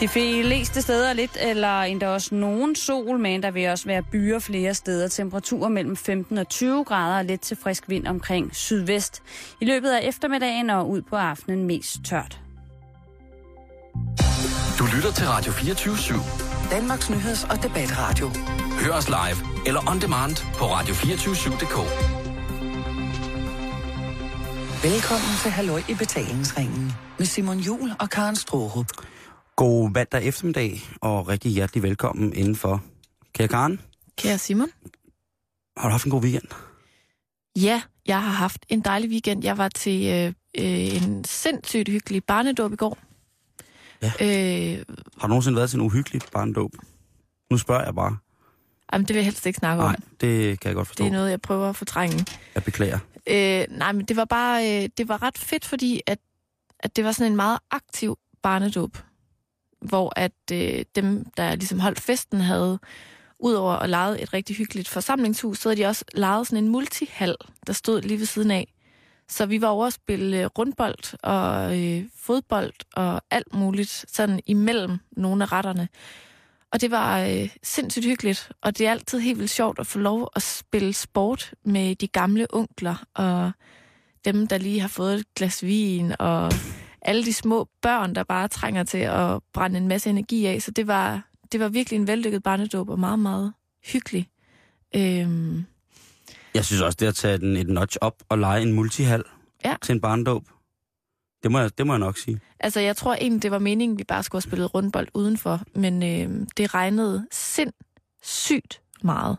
De fleste steder lidt, eller endda også nogen sol, men der vil også være byer flere steder. Temperaturer mellem 15 og 20 grader og lidt til frisk vind omkring sydvest. I løbet af eftermiddagen og ud på aftenen mest tørt. Du lytter til Radio 24-7. Danmarks nyheds- og debatradio. Hør os live eller on demand på radio247.dk. Velkommen til Halløj i betalingsringen med Simon Juhl og Karen Straarup. God mandag eftermiddag, og rigtig hjertelig velkommen indenfor. Kære Karen. Kære Simon. Har du haft en god weekend? Ja, jeg har haft en dejlig weekend. Jeg var til en sindssygt hyggelig barnedåb i går. Ja. Har du nogensinde været til en uhyggelig barnedåb? Nu spørger jeg bare. Jamen, det vil jeg helst ikke snakke om. Nej, det kan jeg godt forstå. Det er noget, jeg prøver at fortrænge. Jeg beklager. Nej, men det var bare det var ret fedt, fordi at det var sådan en meget aktiv barnedåb, hvor at dem, der ligesom holdt festen, havde udover at lege et rigtig hyggeligt forsamlingshus, så havde de også leget sådan en multihal, der stod lige ved siden af. Så vi var over at spille rundbold og fodbold og alt muligt, sådan imellem nogle af retterne. Og det var sindssygt hyggeligt, og det er altid helt vildt sjovt at få lov at spille sport med de gamle onkler og dem, der lige har fået et glas vin, og alle de små børn, der bare trænger til at brænde en masse energi af. Så det var virkelig en vellykket barnedåb og meget, meget hyggelig. Jeg synes også, det at tage den et notch op og lege en multihal til en barnedåb, det må jeg nok sige. Altså, jeg tror egentlig, det var meningen, vi bare skulle have spillet rundbold udenfor, men det regnede sindssygt meget,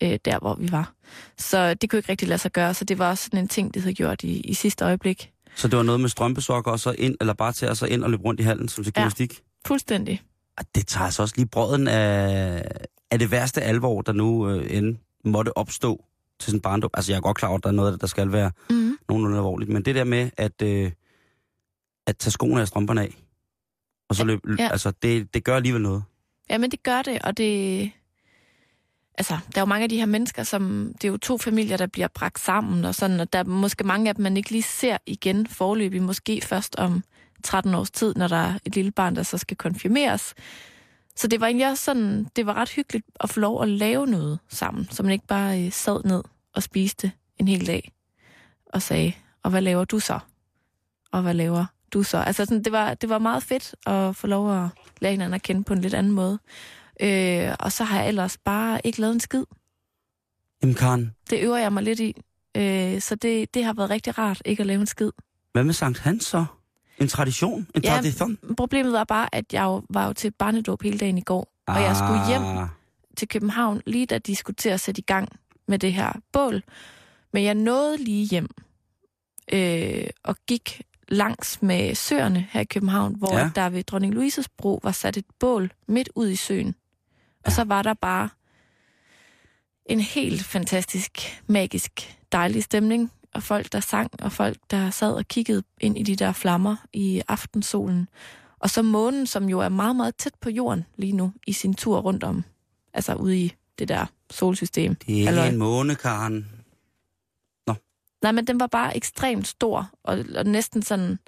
der hvor vi var. Så det kunne ikke rigtig lade sig gøre, så det var også sådan en ting, det havde gjort i sidste øjeblik. Så det var noget med strømpesokker og så ind, eller bare til at så ind og løbe rundt i hallen som til gymnastik? Ja, fuldstændig. Og det tager så også lige brøden af det værste alvor, der nu end måtte opstå til sådan en barndom. Altså, jeg er godt klar over, at der er noget, der skal være nogenlunde alvorligt, men det der med at tage skoene og strømperne af, og så løbe, altså, det gør alligevel noget. Ja, men det gør det, og det... Altså, der er jo mange af de her mennesker, som... Det er jo to familier, der bliver bragt sammen og sådan, og der er måske mange af dem, man ikke lige ser igen foreløbig, måske først om 13 års tid, når der er et lille barn, der så skal konfirmeres. Så det var egentlig også sådan... Det var ret hyggeligt at få lov at lave noget sammen, så man ikke bare sad ned og spiste en hel dag og sagde, og hvad laver du så? Og hvad laver du så? Altså, sådan, det var meget fedt at få lov at lære hinanden at kende på en lidt anden måde. Og så har jeg ellers bare ikke lavet en skid. Jamen, Karen. Det øver jeg mig lidt i. Så det har været rigtig rart, ikke at lave en skid. Hvad med Sankt Hans så? En tradition? En tradition? Problemet var bare, at jeg var jo til barnedåb hele dagen i går. Og jeg skulle hjem til København, lige da de skulle til at sætte i gang med det her bål. Men jeg nåede lige hjem og gik langs med søerne her i København, hvor der ved Dronning Louises bro var sat et bål midt ud i søen. Og så var der bare en helt fantastisk, magisk, dejlig stemning, og folk, der sang, og folk, der sad og kiggede ind i de der flammer i aftensolen. Og så månen, som jo er meget, meget tæt på jorden lige nu, i sin tur rundt om, altså ude i det der solsystem. Det er en måne, Karen. Nej, men den var bare ekstremt stor, og næsten sådan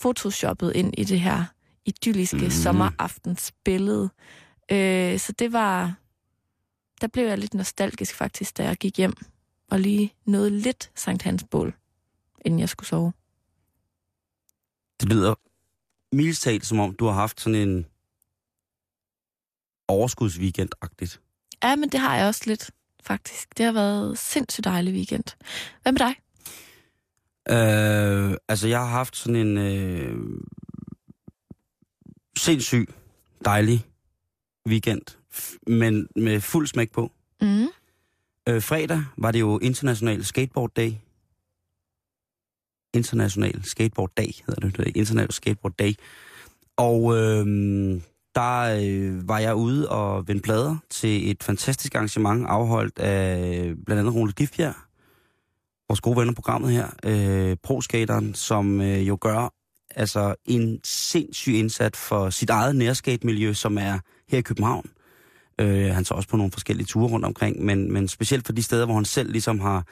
photoshoppet ind i det her idylliske sommeraftens billede. Så det var... Der blev jeg lidt nostalgisk faktisk, da jeg gik hjem og lige nåede lidt Sankt Hans bål, inden jeg skulle sove. Det lyder mildest talt, som om du har haft sådan en overskudsweekend-agtigt. Ja, men det har jeg også lidt, faktisk. Det har været sindssygt dejlig weekend. Hvad med dig? Altså, jeg har haft sådan en sindssygt dejlig weekend, men med fuld smæk på. Fredag var det jo International Skateboard Day. International Skateboard Day hedder det. International Skateboard Day. Og der var jeg ude og vende plader til et fantastisk arrangement, afholdt af blandt andet Role Giftbjerg, vores gode venner programmet her, Pro Skateren, som jo gør altså en sindssyg indsats for sit eget nærskatemiljø, som er her i København. Han tager også på nogle forskellige ture rundt omkring, men specielt for de steder, hvor han selv ligesom har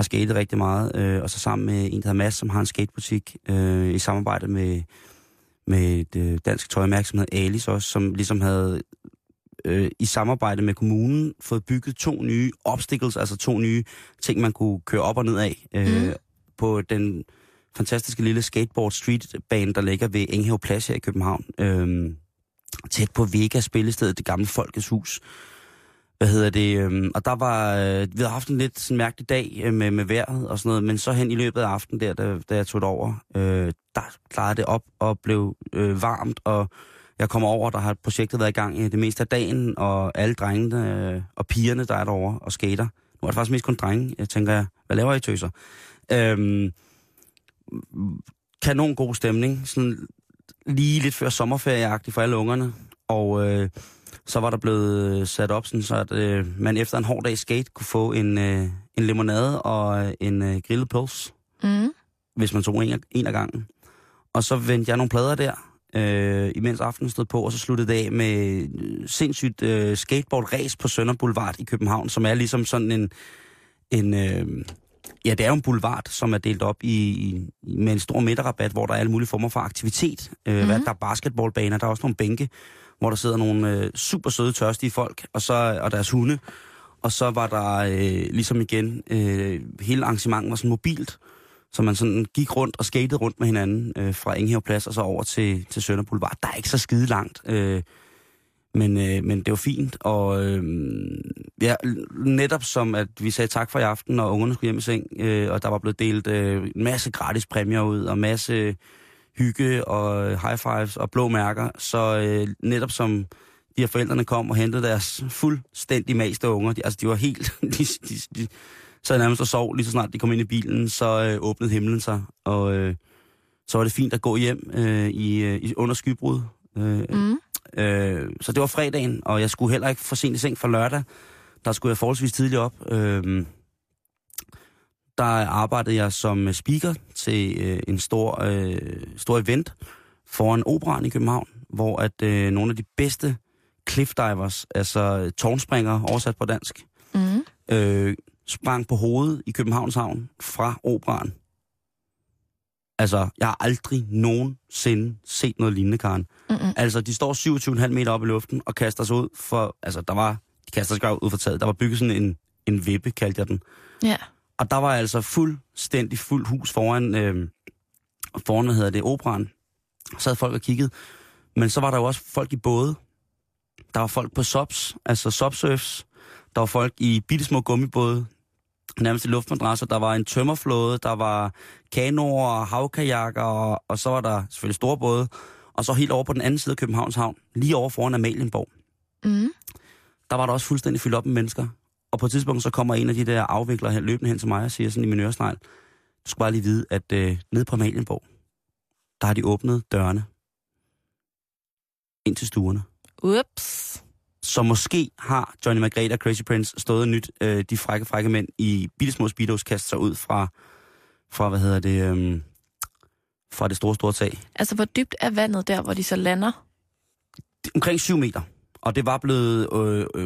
skatet rigtig meget, og så sammen med en, der hedder Mads, som har en skatebutik i samarbejde med med et dansk tøjmærke, som hedder Alice også, som ligesom havde i samarbejde med kommunen fået bygget 2 nye obstacles, altså 2 nye ting, man kunne køre op og ned af på den fantastiske lille skateboard streetbane, der ligger ved Enghave Plads her i København. Tæt på Vega spillestedet, det gamle Folkets Hus. Og der var, vi havde haft en lidt sådan mærkelig dag med vejret og sådan noget, men så hen i løbet af aftenen der, da jeg tog det over, der klarede det op og blev varmt, og jeg kommer over, der har projektet været i gang det meste af dagen, og alle drengene og pigerne, der er derovre og skater. Nu er det faktisk mest kun drenge, jeg tænker, hvad laver I tøser? Kanon god stemning, sådan lige lidt før sommerferieagtigt for alle ungerne, og så var der blevet sat op, sådan, så at man efter en hård dag skate kunne få en limonade og en grillet pølse, hvis man tog en af gangen. Og så vendte jeg nogle plader der, imens aftenen stod på, og så sluttede det af med sindssygt skateboard-ræs på Sønder Boulevard i København, som er ligesom sådan ja, det er jo en boulevard, som er delt op i med en stor midterrabat, hvor der er alle mulige former for aktivitet. Der er basketballbaner, der er også nogle bænke, hvor der sidder nogle super søde, tørstige folk, og deres hunde. Og så var der ligesom igen, hele arrangementet var sådan mobilt, så man sådan gik rundt og skatede rundt med hinanden fra Enghave Plads og så over til Sønder Boulevard. Der er ikke så skide langt, men det var fint. Og ja, netop som at vi sagde tak for i aften, og ungerne skulle hjem i seng, og der var blevet delt en masse gratis præmier ud, og masse hygge og high fives og blå mærker, så netop som de her forældrene kom og hentede deres fuldstændig maste unger, de var helt... Så nærmest og sov, lige så snart de kom ind i bilen, så åbnede himlen sig, og så var det fint at gå hjem under skybrud. Så det var fredagen, og jeg skulle heller ikke for sent i seng for lørdag. Der skulle jeg forholdsvis tidligt op. Der arbejdede jeg som speaker til en stor event foran Operaen i København, hvor at nogle af de bedste cliffdivers, altså tårnspringere oversat på dansk, sprang på hovedet i Københavns Havn fra Operaen. Altså, jeg har aldrig nogensinde set noget lignende, Karen. Altså, de står 27,5 meter op i luften og kaster sig ud for... Altså, de kaster sig ud for taget. Der var bygget sådan en vippe, kaldte jeg den. Ja. Og der var altså fuldstændig fuldt hus foran, hvad hedder det, Operaen. Så havde folk og kiggede. Men så var der jo også folk i både. Der var folk på subs, altså subsurfs. Der var folk i bittesmå gummibåde, nærmest i luftmadrasser. Der var en tømmerflåde, der var kanoer og havkajakker, og så var der selvfølgelig store både. Og så helt over på den anden side af Københavns Havn, lige over foran Amalienborg, der var der også fuldstændig fyldt op med mennesker. Og på et tidspunkt så kommer en af de der afviklere løbende hen til mig og siger sådan i min øresnegl, du skal bare lige vide, at nede på Amalienborg, der har de åbnet dørene ind til stuerne. Ups. Så måske har Johnny Magritte og Crazy Prince stået nyt, de frække mænd i bittesmå speedos kaster sig ud fra hvad hedder det, fra det store tag. Altså, hvor dybt er vandet der, hvor de så lander? Omkring 7 meter. Og det var blevet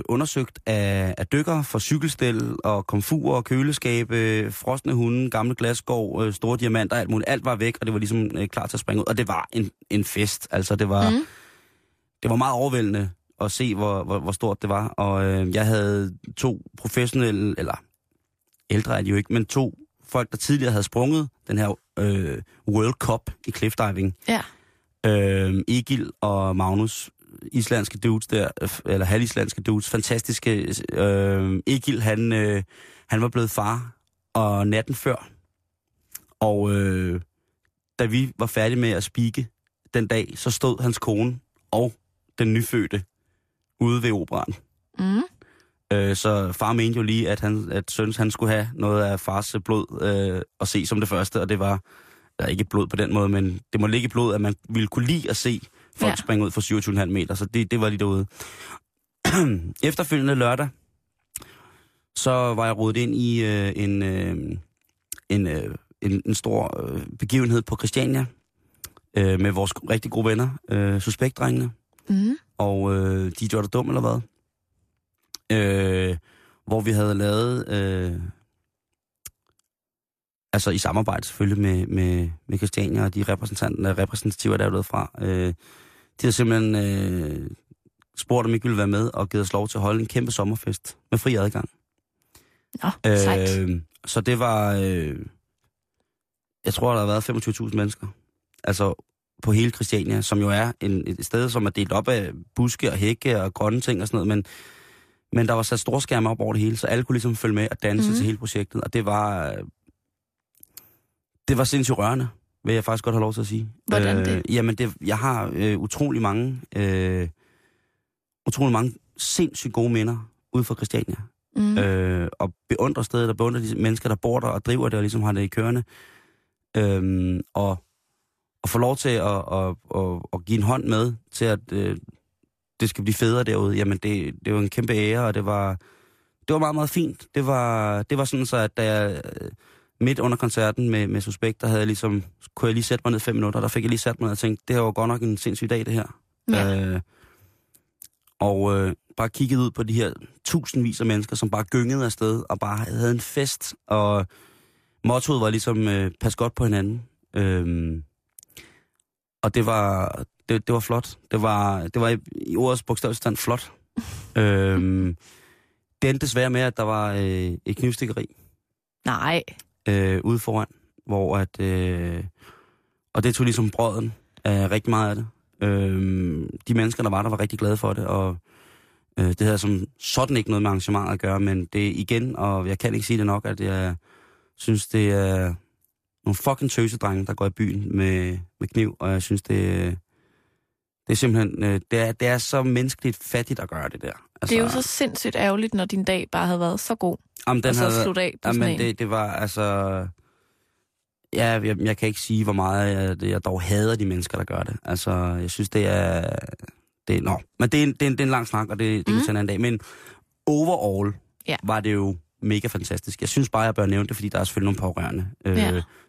undersøgt af dykkere for cykelstel og komfurer, køleskabe, frosne hunde, gamle glasskår, store diamanter, alt muligt. Alt var væk, og det var ligesom klar til at springe ud. Og det var en fest. Altså, det var meget overvældende og se, hvor stort det var. Og jeg havde 2 professionelle, eller ældre er de jo ikke, men 2 folk, der tidligere havde sprunget den her World Cup i cliffdiving. Ja. Egil og Magnus, islandske dudes der, eller halvislandske dudes, fantastiske. Egil, han var blevet far, og natten før. Og da vi var færdige med at speake den dag, så stod hans kone og den nyfødte ude ved Operaen. Så far mente jo lige, at søns han skulle have noget af fars blod at se som det første, og det var ikke blod på den måde, men det må ligge i blod, at man ville kunne lide at se folk springe ud for 27,5 meter, så det var lige derude. Efterfølgende lørdag, så var jeg rodet ind i en stor begivenhed på Christiania med vores rigtig gode venner, Suspektdrengene. Og de gjorde det dumt, eller hvad? Hvor vi havde lavet Altså i samarbejde selvfølgelig med Christiania og de repræsentativer, der er blevet fra. De har simpelthen spurgt, om ikke ville være med og givet os lov til at holde en kæmpe sommerfest med fri adgang. Nå, sejt. Så det var... jeg tror, der har været 25.000 mennesker. Altså på hele Christiania, som jo er et sted, som er delt op af buske og hække og grønne ting og sådan noget, men der var sat storskærme op over det hele, så alle kunne ligesom følge med og danse til hele projektet, og det var sindssygt rørende, vil jeg faktisk godt have lov til at sige. Hvordan det? Jeg har utrolig mange sindssygt gode minder ude fra Christiania, og beundrer stedet og beundrer de mennesker, der bor der og driver det og ligesom har det i kørende, og få lov til at give en hånd med til, at det skal blive federe derude. Jamen, det var en kæmpe ære, og det var meget, meget fint. Det var sådan så, at da jeg midt under koncerten med Suspekt, der havde jeg ligesom, kunne jeg lige sætte mig ned 5 minutter, og der fik jeg lige sat mig ned og tænkte, det her var godt nok en sindssyg dag, det her. Ja. Og bare kiggede ud på de her tusindvis af mennesker, som bare gyngede afsted, og bare havde en fest, og mottoet var ligesom, pas godt på hinanden. Og det var flot. Det var i ordets bogstaveligt stand flot. Det endte desværre med, at der var et knivstikkeri. Nej. Ude foran, hvor at... og det tog ligesom brøden rigtig meget af det. De mennesker, der var der, var rigtig glade for det, og det havde som sådan ikke noget med arrangementet at gøre, men det igen, og jeg kan ikke sige det nok, at jeg synes, det er... nogle fucking tøsedrenge, der går i byen med kniv, og jeg synes, det er simpelthen... Det er så menneskeligt fattigt at gøre det der. Altså, det er jo så sindssygt ærgerligt, når din dag bare havde været så god, jamen, den og så havde, slutte af på sådan en. Det var altså... Ja, jeg kan ikke sige, hvor meget jeg dog hader de mennesker, der gør det. Altså, jeg synes, det er... Men det er en lang snak, og det kan tage en anden dag. Men overall var det jo... mega fantastisk. Jeg synes bare, jeg bør nævne det, fordi der er selvfølgelig nogle pårørende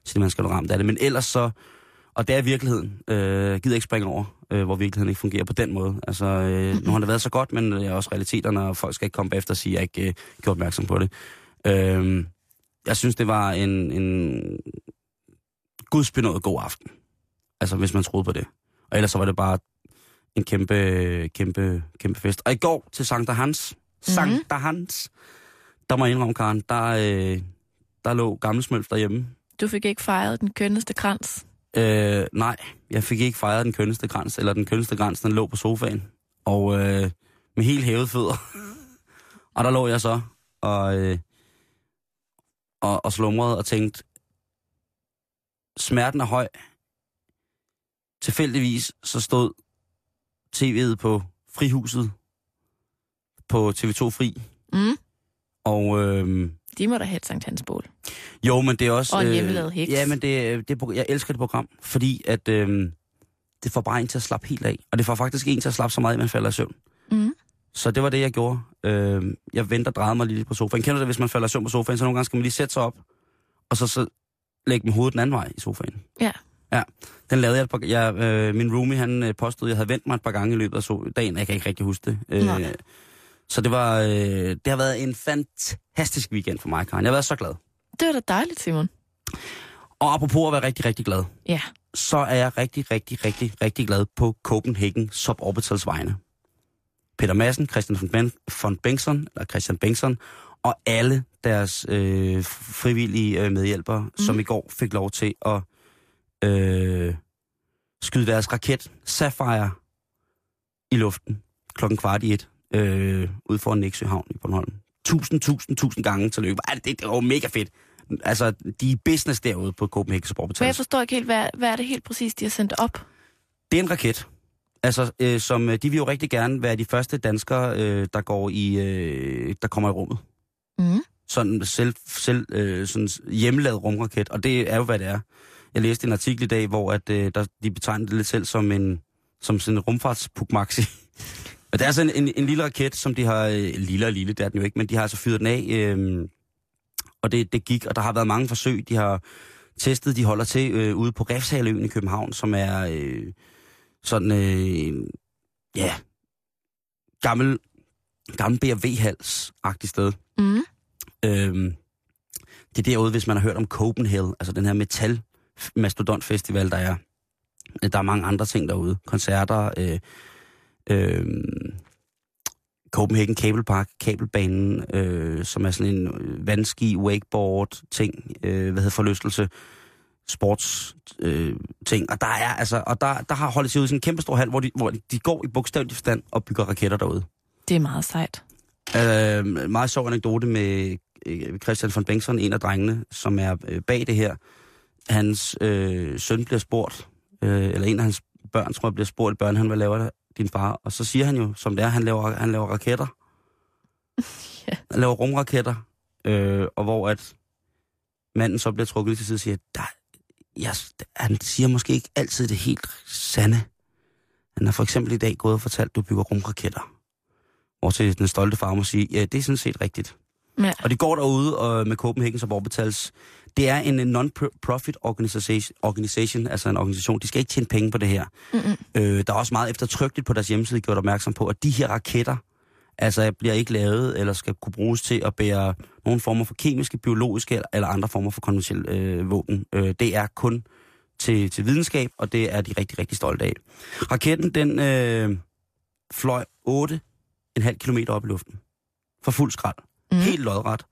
til, man skal blive ramt af det. Men ellers så, og det er virkeligheden, gider ikke springe over, hvor virkeligheden ikke fungerer på den måde. Altså, nu har det været så godt, men det er også realiteterne, og folk skal ikke komme bagefter og sige, at jeg ikke gjorde opmærksom på det. Jeg synes, det var en gudsbenået god aften. Altså, hvis man troede på det. Og ellers så var det bare en kæmpe, kæmpe, kæmpe fest. Og i går til Sankt Hans. Sankt Hans. Der må jeg indrømme, Karen, der lå Gammelsmølf derhjemme. Du fik ikke fejret den kønneste krans? Nej, jeg fik ikke fejret den kønneste krans, eller den kønneste krans, den lå på sofaen, og med helt hævet fødder. Og der lå jeg så, og slumrede og tænkte, smerten er høj. Tilfældigvis så stod tv'et på Frihuset, på TV2 Fri. Og, de må da have et Sankt Hans bål. Jo, men det er også... Og en hjemmelavet heks. Ja, men jeg elsker det program, fordi at, det får bare en til at slappe helt af. Og det får faktisk en til at slappe så meget, at man falder i søvn. Så det var det, jeg gjorde. Jeg venter og drejede mig lidt på sofaen. Kender du det, hvis man falder i søvn på sofaen, så nogle gange skal man lige sætte sig op, og så lægge med hovedet den anden vej i sofaen. Ja. Ja, den lavede jeg et par... min roomie, han påstod, at jeg havde vendt mig et par gange i løbet af dagen. Jeg kan ikke rigtig huske det. Så det har været en fantastisk weekend for mig, Karen. Jeg har været så glad. Det var da dejligt, Simon. Og apropos at være rigtig, rigtig glad, så er jeg rigtig, rigtig, rigtig, rigtig glad på Copenhagen Suborbitals vegne. Peter Madsen, Kristian von Bengtson, eller Kristian Bengtson, og alle deres frivillige medhjælpere, som i går fik lov til at skyde deres raket Sapphire i luften 1:15. Ude foran Nexø Havn i Bornholm. 1000 gange til løbet. Det var mega fedt. Altså, de er business derude på Copenhagen Suborbitals. Men jeg forstår ikke helt, hvad er det helt præcis, de har sendt op? Det er en raket. Altså, som de vil jo rigtig gerne være de første danskere, der kommer i rummet. Sådan sådan hjemmelavet rumraket. Og det er jo, hvad det er. Jeg læste en artikel i dag, hvor at, de betegnede det lidt selv som sådan en rumfartspugmaxi. Og det er altså en lille raket, som de har... Lille, det er den jo ikke, men de har altså fyret den af. Og det gik, og der har været mange forsøg. De har testet, de holder til ude på Refshaløen i København, som er sådan... gammel B&W-hals-agtigt sted. Det er derude, hvis man har hørt om Copenhagen, altså den her metal-mastodontfestival, der er mange andre ting derude. Koncerter, Copenhagen Kabelpark, kabelbanen, som er sådan en vandski, wakeboard, ting, forlystelse, sports ting. Og der er altså, og der har holdt sig ud i sådan en kæmpe stor hal, hvor de går i bogstavelig forstand og bygger raketter derude. Det er meget sejt. Meget sjov anekdote med Kristian von Bengtson, en af drengene, som er bag det her. Hans søn bliver spurgt, eller en af hans børn, tror jeg, bliver spurgt, hvad laver der, din far? Og så siger han jo, som det er, han laver raketter. Yeah. Han laver rumraketter, og hvor at manden så bliver trukket lidt til side og siger, han siger måske ikke altid det helt sande. Han har for eksempel i dag gået og fortalt, du bygger rumraketter. Hvor til den stolte far må sige, ja, det er sådan set rigtigt. Ja. Og det går derude og med Copenhagen Suborbitals. Det er en non-profit organisation, altså en organisation. De skal ikke tjene penge på det her. Der er også meget eftertrykkeligt på deres hjemmeside gjort opmærksom på, at de her raketter altså bliver ikke lavet eller skal kunne bruges til at bære nogen former for kemiske, biologiske eller andre former for konventionelle våben. Det er kun til videnskab, og det er de rigtig, rigtig stolte af. Raketten, den fløj 8,5 kilometer op i luften. For fuld skrald. Helt lodret.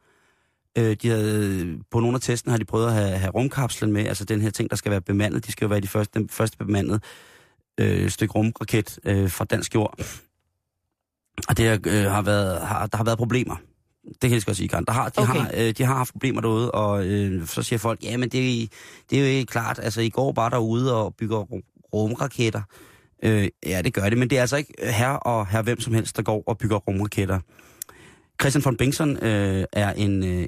På nogle af testen har de prøvet at have rumkapslen med, altså den her ting, der skal være bemandet. De skal jo være den første bemandede stykke rumraket fra dansk jord. Og det har været problemer. Det kan jeg godt sige, Karen. De har haft problemer derude, og så siger folk, jamen det er jo ikke klart. Altså, I går bare derude og bygger rumraketter. Ja, det gør det, men det er altså ikke herre hvem som helst, der går og bygger rumraketter. Kristian von Bengtson er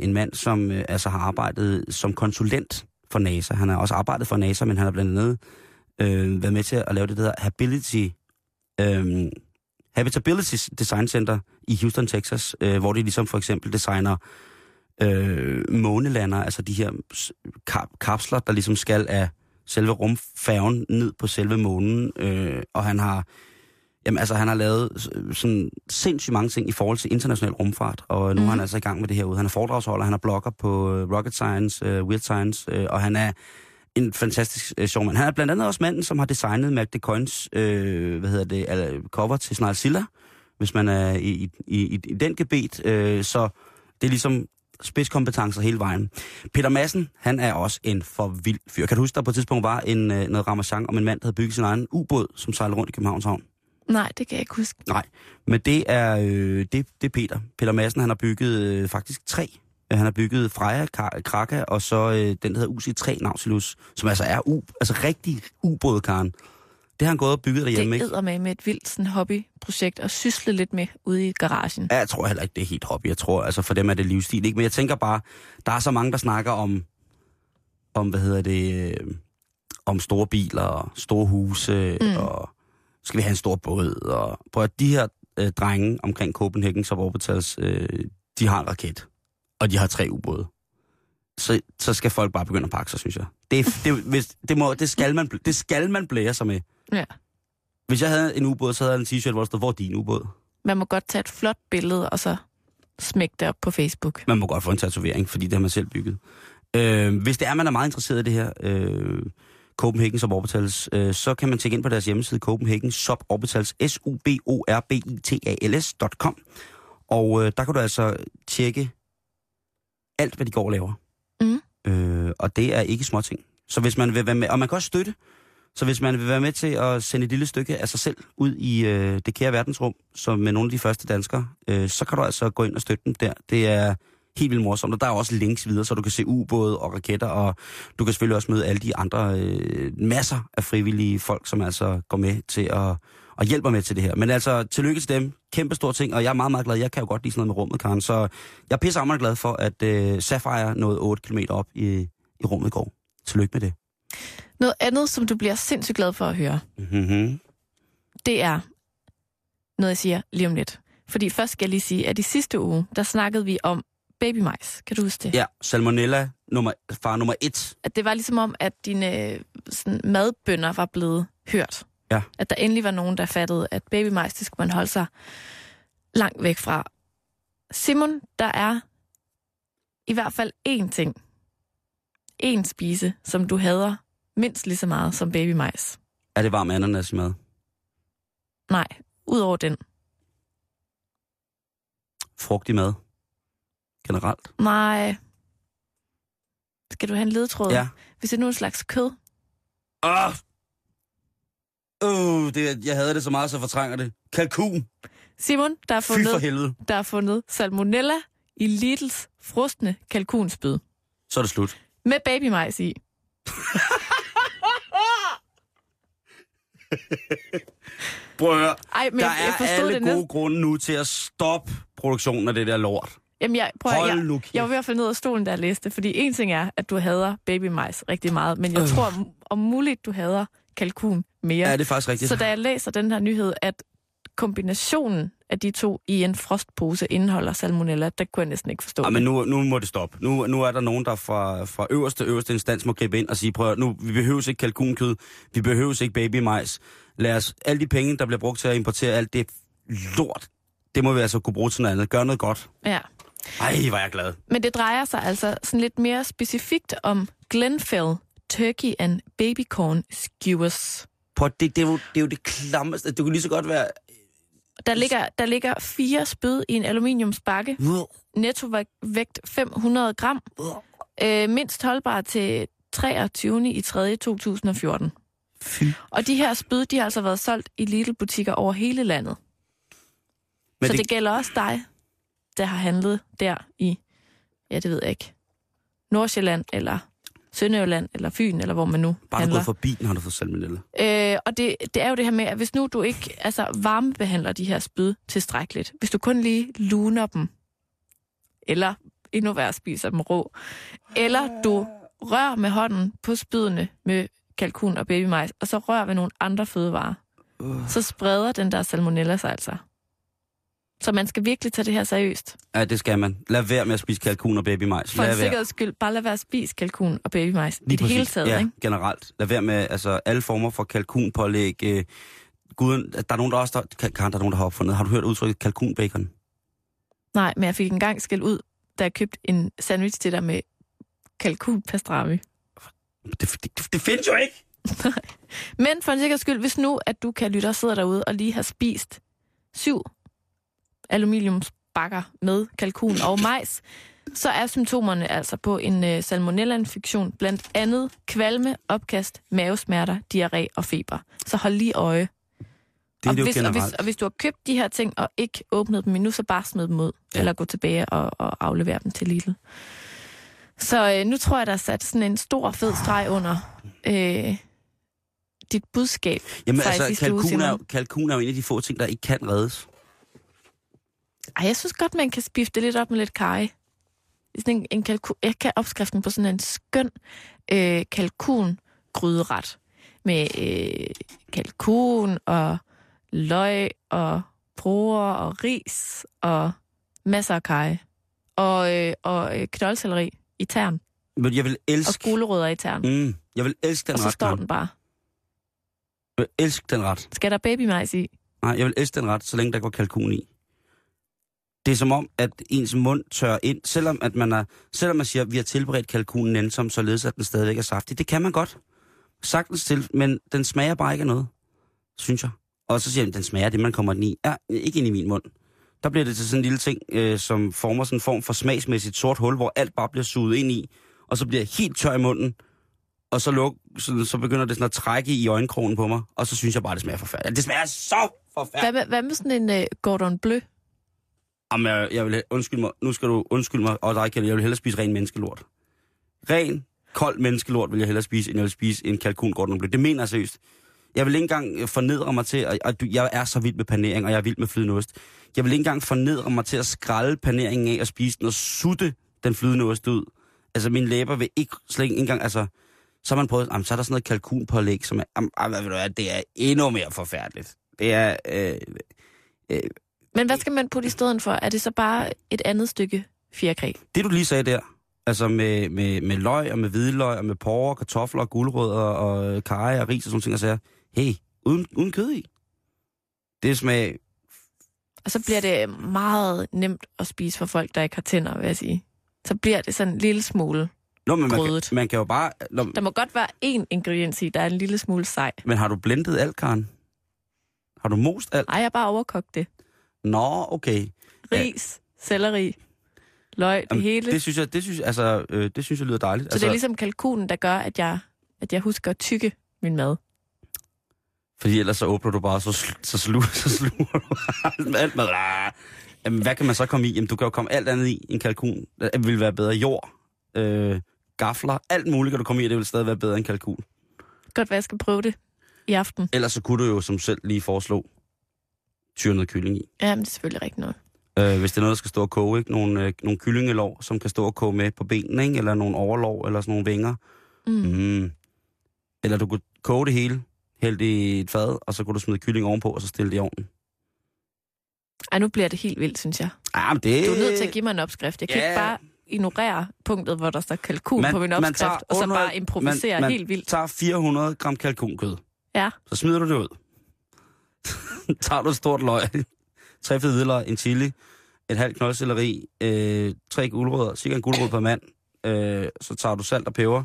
en mand, som altså har arbejdet som konsulent for NASA. Han har også arbejdet for NASA, men han har blandt andet været med til at lave det, der hedder Habitability Design Center i Houston, Texas, hvor de ligesom for eksempel designer månelander, altså de her kapsler, der ligesom skal af selve rumfærgen ned på selve månen, og han har lavet sådan sindssygt mange ting i forhold til international rumfart, og nu er han altså i gang med det herude. Han er foredragsholder, han er blogger på Rocket Science, Weird Science, og han er en fantastisk sjov mand. Han er blandt andet også manden, som har designet Mac DeCoins cover til Snarlzilla, hvis man er i den gebet, så det er ligesom spidskompetencer hele vejen. Peter Madsen, han er også en for vild fyr. Kan du huske, der på et tidspunkt var noget ramachang om en mand, der havde bygget sin egen ubåd, som sejlede rundt i Københavns Havn? Nej, det kan jeg ikke huske. Nej, men det er, det er Peter. Peter Madsen, han har bygget faktisk 3. Han har bygget Freja, Kraka, og så den, der hedder UC3 Nautilus, som altså er rigtig ubådkaren. Det har han gået og bygget derhjemme, ikke? Det æder med et vildt sådan, hobbyprojekt og sysle lidt med ude i garagen. Ja, jeg tror heller ikke, det er helt hobby. Jeg tror, altså for dem er det livsstil, ikke? Men jeg tænker bare, der er så mange, der snakker om om store biler, store huse, og skal vi have en stor båd, og prøv at de her drenge omkring Copenhagen Suborbitals, de har en raket, og de har 3 ubåde. Så skal folk bare begynde at pakke sig, synes jeg. Det skal man blære sig med. Ja. Hvis jeg havde en ubåd, så havde jeg en t-shirt, hvor der stod, hvor er din ubåd? Man må godt tage et flot billede, og så smække det op på Facebook. Man må godt få en tatovering, fordi det har man selv bygget. Hvis det er, man er meget interesseret i det her, Copenhagen Suborbitals, så kan man tjekke ind på deres hjemmeside, Copenhagen Suborbitals, suborbitals.com, og der kan du altså tjekke alt, hvad de går og laver. Og det er ikke småting. Så hvis man vil være med, og man kan også støtte, så hvis man vil være med til at sende et lille stykke af sig selv ud i det kære verdensrum, som med nogle af de første danskere, så kan du altså gå ind og støtte dem der. Det er helt vildt morsomt, og der er også links videre, så du kan se ubåde og raketter, og du kan selvfølgelig også møde alle de andre masser af frivillige folk, som altså går med til og hjælper med til det her. Men altså, tillykke til dem. Kæmpe stor ting, og jeg er meget, meget glad. Jeg kan jo godt lide sådan noget med rummet, Karen. Så jeg er pissehammerende glad for, at Sapphire nåede 8 kilometer op i rummet i går. Tillykke med det. Noget andet, som du bliver sindssygt glad for at høre, det er noget, jeg siger lige om lidt. Fordi først skal jeg lige sige, at i sidste uge, der snakkede vi om babymajs. Kan du huske det? Ja, salmonella far nummer 1. At det var ligesom om, at dine sådan, madbønder var blevet hørt. Ja. At der endelig var nogen, der fattede, at babymajs, det skulle man holde sig langt væk fra. Simon, der er i hvert fald én ting. En spise, som du hader mindst lige så meget som babymajs. Er det varm ananas i mad? Nej, udover den. Frugt i mad? Generelt? Nej. Skal du have en ledtråd? Ja. Hvis det nu er en slags kød? Jeg hader det så meget, så fortrænger det. Kalkun. Simon, der er fundet salmonella i Lidls frustne kalkunspyd. Så er det slut. Med babymajs i. Prøv at høre. Ej, men jeg forstod alle det gode grunde nu til at stoppe produktionen af det der lort. Jamen, jeg var ved at finde ud af stolen, der jeg læste. Fordi en ting er, at du hader babymajs rigtig meget. Men jeg tror om muligt, du hader kalkun mere. Ja, det er faktisk rigtigt. Så da jeg læser den her nyhed, at kombinationen af de to i en frostpose indeholder salmonella, det kunne jeg næsten ikke forstå. Ja, men nu må det stoppe. Nu er der nogen, der fra øverste instans må gribe ind og sige, prøv nu, vi behøves ikke kalkunkød, vi behøves ikke babymajs. Lad os, alle de penge, der bliver brugt til at importere alt det lort, det må vi altså kunne bruge til noget andet. Gør noget godt. Ja. Ej, var jeg glad. Men det drejer sig altså sådan lidt mere specifikt om Glenfell Turkey and Babycorn Skewers. Prøv, det er jo det klammeste. Det kunne lige så godt være... Der ligger 4 spyd i en aluminiumsbakke. Nettovægt 500 gram. Mindst holdbar til 23/3/2014. Og de her spyd, de har altså været solgt i Lidl-butikker over hele landet. Men så det gælder også dig, der har handlet der i, ja det ved jeg ikke, Nordsjælland eller Sønderjylland eller Fyn, eller hvor man nu bare handler. Bare du går forbi, når du får salmonella. Og det er jo det her med, at hvis nu du ikke varmebehandler de her spyd tilstrækkeligt, hvis du kun lige luner dem, eller endnu værre spiser dem rå, eller du rører med hånden på spydene med kalkun og babymajs, og så rører ved nogle andre fødevarer, så spreder den der salmonella sig altså. Så man skal virkelig tage det her seriøst. Ja, det skal man. Lad være med at spise kalkun og babymajs. For en sikkerheds skyld, bare lad være at spise kalkun og babymajs. I det hele taget, ja, ikke? Generelt. Lad være med alle former for kalkunpålæg. Guden, der er nogen, der også... Karen, der er nogen, der har opfundet. Har du hørt udtrykket kalkunbacon? Nej, men jeg fik engang skæld ud, da jeg købte en sandwich til dig med kalkunpastrami. Det findes jo ikke! Men for en sikkerheds skyld, hvis nu, at du kan lytte og sidde derude og lige har spist 7 aluminiumsbakker med kalkun og majs, så er symptomerne altså på en salmonella-infektion blandt andet kvalme, opkast, mavesmerter, diarré og feber. Så hold lige øje. Og hvis du har købt de her ting og ikke åbnet dem endnu, så bare smid dem ud, ja. Eller gå tilbage og aflevere dem til Lidl. Så nu tror jeg, der er sat sådan en stor fed streg under dit budskab. Jamen altså, kalkun er jo en af de få ting, der ikke kan reddes. Ej, jeg synes godt, man kan spifte det lidt op med lidt karry. Jeg kan opskriften på sådan en skøn kalkungrydderet med kalkun og løg og broer og ris og masser af karry. Og knoldselleri i tern. Men jeg vil elske... Og gulerødder i tern. Jeg vil elske den ret. Og så står den bare. Jeg vil elske den ret. Skal der babymajs i? Nej, jeg vil elske den ret, så længe der går kalkun i. Det er som om, at ens mund tørrer ind, selvom man siger, at vi har tilberedt kalkunen nænsomt, således at den stadigvæk er saftig. Det kan man godt. Sagtens til, men den smager bare ikke af noget, synes jeg. Og så siger jeg, den smager det, man kommer den i. Ja, ikke ind i min mund. Der bliver det til sådan en lille ting, som former sådan en form for smagsmæssigt sort hul, hvor alt bare bliver suget ind i, og så bliver jeg helt tør i munden, og så begynder det sådan at trække i øjenkrogen på mig, og så synes jeg bare, det smager forfærdeligt. Det smager så forfærdeligt! Hvad med sådan en Gordon Bleu? Jamen, undskyld mig, og dig, Kalle, jeg vil hellere spise ren menneskelort. Ren, kold menneskelort vil jeg hellere spise, end jeg vil spise en kalkun Gordon Bleu. Det mener jeg seriøst. Jeg vil ikke engang fornedre mig til, og jeg er så vild med panering, og jeg er vild med flydende ost. Jeg vil ikke engang fornedre mig til at skrælle paneringen af og spise den og sutte den flydende ost ud. Altså, mine læber vil ikke slet ikke engang, altså... Så har man prøvet, så er der sådan noget kalkunpålæg, som er... det er endnu mere forfærdeligt. Det er... Men hvad skal man putte i stedet for? Er det så bare et andet stykke fjerkræ? Det du lige sagde der, altså med løg og med hvidløg og med porre, kartofler og gulerødder og karry og ris og sådan ting, og så hey, uden kød i. Det smager... Og så bliver det meget nemt at spise for folk, der ikke har tænder, vil jeg sige. så bliver det sådan en lille smule grødet. Man kan jo bare... Der må godt være én ingrediens i, der er en lille smule sej. Men har du blendet alt, Karen? Har du most alt? Nej, jeg har bare overkogt det. Nå, okay. Ris, selleri, løg, det hele. Det synes jeg lyder dejligt. Så altså, det er ligesom kalkunen, der gør, at jeg husker at tygge min mad. Fordi ellers så åbner du bare, så sluger du alt mad. Jamen, hvad kan man så komme i? Jamen, du kan jo komme alt andet i en kalkun. Det vil være bedre jord, gafler, alt muligt kan du komme i, det vil stadig være bedre end kalkun. Godt, hvad jeg skal prøve det i aften. Ellers så kunne du jo som selv lige foreslå tyrnet kylling i. Jamen, det er selvfølgelig rigtigt noget. Hvis det er noget, der skal stå og koge, ikke? Nogle kyllingelår, som kan stå og koge med på benene, ikke? Eller nogle overlår, eller sådan nogle vinger. Mm. Eller du kunne koge det hele, hælde i et fad, og så kunne du smide kylling ovenpå, og så stille det i ovnen. Ej, nu bliver det helt vildt, synes jeg. Jamen, det... Du er nødt til at give mig en opskrift. Jeg kan ikke bare ignorere punktet, hvor der står kalkun på min opskrift, og så bare improvisere helt vildt. Man tager 400 gram kalkunkød. Ja. Så smider du det ud. Tager du et stort løg, 3 fede hvidløg, en chili, et halvt knoldselleri, 3 gulerødder, cirka en gulerod per mand. Så tager du salt og peber.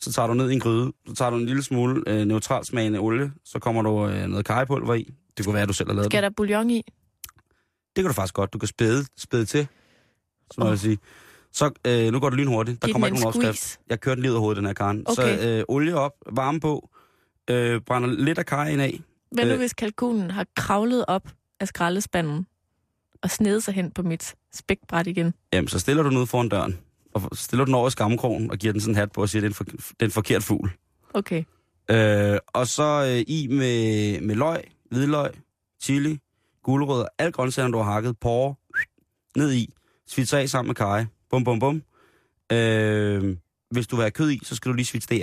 Så tager du ned i en gryde. Så tager du en lille smule neutralt smagende olie. Så kommer du noget karrypulver i. Det kunne være, du selv har lavet det. Skal der bouillon i? Det kan du faktisk godt. Du kan spæde til, som jeg vil sige. Så nu går det lynhurtigt. Der kommer ikke nogen opskrift. Jeg kører den lige ud af hovedet, den her Karen. Okay. Så olie op, varme på, brænder lidt af karryen af. Hvad nu, hvis kalkunen har kravlet op af skraldespanden og snedet sig hen på mit spækbræt igen? Jamen, så stiller du den ud foran døren, og stiller den over i skammekrogen og giver den sådan en hat på og siger, at det er en forkert fugl. Okay. Og så i med løg, hvidløg, chili, gulerødder, alle grøntsagerne, du har hakket, porre, ned i, svitser af sammen med karry, bum, bum, bum. Hvis du vil have kød i, så skal du lige svitse det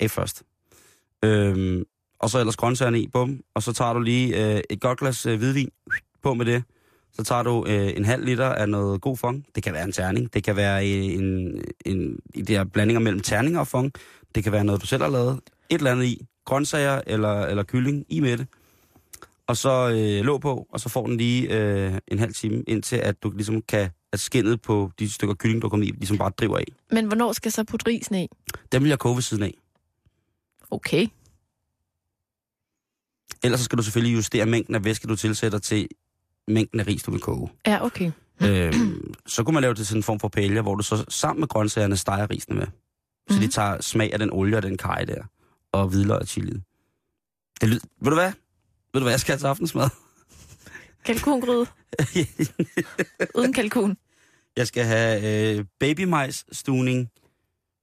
af først. Og så ellers grøntsagerne i, bum, og så tager du lige et godt glas hvidvin på med det. Så tager du en halv liter af noget god fond. Det kan være en terning, det kan være en der blandinger mellem terninger og fond. Det kan være noget, du selv har lavet. Et eller andet i, grøntsager eller kylling i med det. Og så låg på, og så får den lige en halv time, indtil at du ligesom kan, at skinnet på de stykker kylling, du kommer i, ligesom bare driver af. Men hvornår skal så putte risen i? Den vil jeg koge ved siden af. Okay. Ellers så skal du selvfølgelig justere mængden af væske, du tilsætter til mængden af ris, du vil koge. Ja, okay. Så kunne man lave det til en form for paella, hvor du så sammen med grøntsagerne steger risene med. Så de tager smag af den olie og den karry der, og hvidløg og chili. Det lyder... Ved du hvad, jeg skal have til aftensmad? Kalkungryde. Uden kalkun. Jeg skal have babymajsstuvning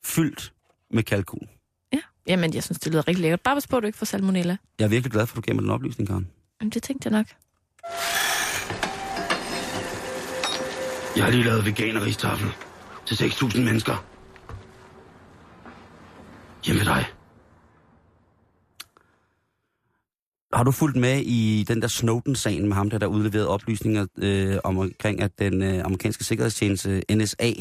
fyldt med kalkun. Ja, jamen jeg synes, det lyder rigtig lækkert. Bare pas på, at du ikke får salmonella. Jeg er virkelig glad for, at du gav mig den oplysning, Karen. Jamen, det tænkte jeg nok. Jeg har lige lavet veganeristafel til 6.000 mennesker. Hjemme dig. Har du fulgt med i den der Snowden-sagen med ham, der udleverede oplysninger omkring, at den amerikanske sikkerhedstjeneste NSA,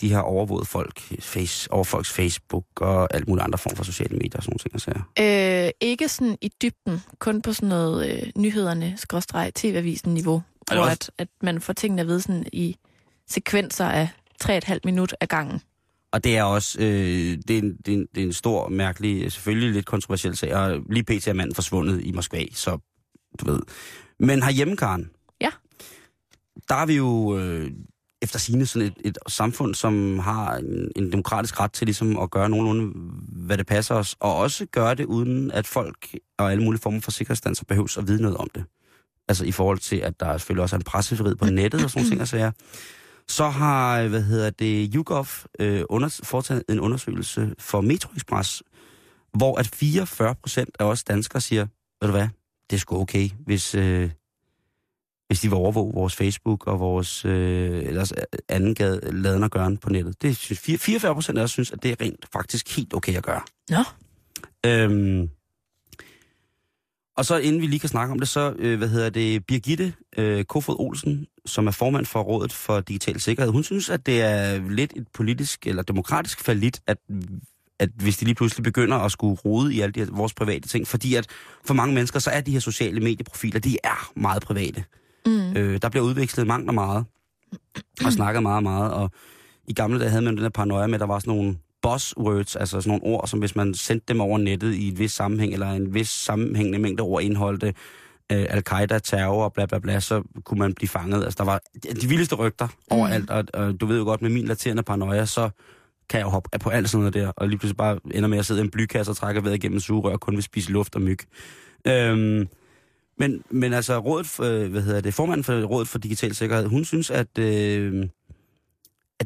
de har overvåget folks Facebook og alt muligt andre form for sociale medier og sådan nogle ting, altså. Ikke sådan i dybden, kun på sådan noget nyhederne-tv-avisen-niveau, hvor at man får tingene at vide sådan i sekvenser af 3,5 minut af gangen. Og det er også det er en stor, mærkelig, selvfølgelig lidt kontroversiel sag. Og lige pt. Er manden forsvundet i Moskva, så du ved. Men herhjemme, Karen, ja. Der er vi jo eftersigende sådan et samfund, som har en demokratisk ret til ligesom at gøre nogenlunde, hvad det passer os. Og også gøre det, uden at folk og alle mulige former for sikkerhedsstanser behøves at vide noget om det. Altså i forhold til, at der selvfølgelig også er en pressefrihed på nettet og sådan nogle ting og sager. Så har, YouGov foretaget en undersøgelse for Metro Express, hvor at 44% af os danskere siger, ved du hvad, det er sgu okay, hvis de vil overvåge vores Facebook og vores anden laden og gøren på nettet. Det synes 44% af os synes, at det er rent faktisk helt okay at gøre. Ja. Og så inden vi lige kan snakke om det, så, Birgitte Kofod Olsen, som er formand for Rådet for Digital Sikkerhed, hun synes, at det er lidt et politisk eller demokratisk fallit, at hvis de lige pludselig begynder at skulle rode i alle de her, vores private ting, fordi at for mange mennesker, så er de her sociale medieprofiler, de er meget private. Der bliver udvekslet mangt og meget. og snakkede meget, og i gamle dage havde man den der paranoia med, at der var sådan nogle buzzwords, altså sådan nogle ord, som hvis man sendte dem over nettet i et vis sammenhæng, eller en vis sammenhængende mængde ord indholdte al-Qaida, terror og bla bla bla, så kunne man blive fanget. Altså der var de vildeste rygter overalt, og du ved jo godt, med min laterende paranoia, så kan jeg jo hoppe på alt sådan noget der, og lige pludselig bare ender med at sidde i en blykasse og trække vejret gennem sugerør, kun ved spise luft og myg. Men altså, formanden for Rådet for Digital Sikkerhed, hun synes, at det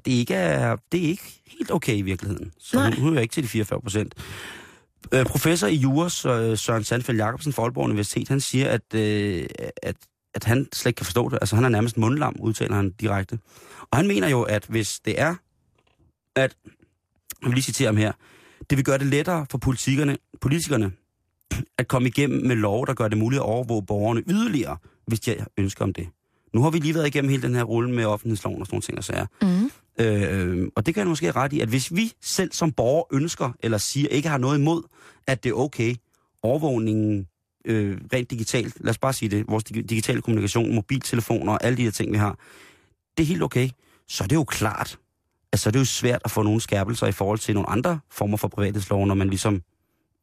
ikke er helt okay i virkeligheden. Så hun er ikke til de 44%. Professor i jura Søren Sandfeldt Jacobsen fra Aalborg Universitet, han siger, at han slet ikke kan forstå det. Altså, han er nærmest mundlam, udtaler han direkte. Og han mener jo, at hvis det er, at, jeg vil lige citere ham her, det vil gøre det lettere for politikerne at komme igennem med lov, der gør det muligt at overvåge borgerne yderligere, hvis de ønsker om det. Nu har vi lige været igennem hele den her rulle med offentlighedsloven og sådan nogle ting og sager. Og det kan jeg måske ret i, at hvis vi selv som borgere ønsker, eller siger, ikke har noget imod, at det er okay, overvågningen rent digitalt, lad os bare sige det, vores digitale kommunikation, mobiltelefoner og alle de her ting, vi har, det er helt okay, så er det jo klart, altså det er jo svært at få nogle skærpelser i forhold til nogle andre former for privathedsloven, når man ligesom,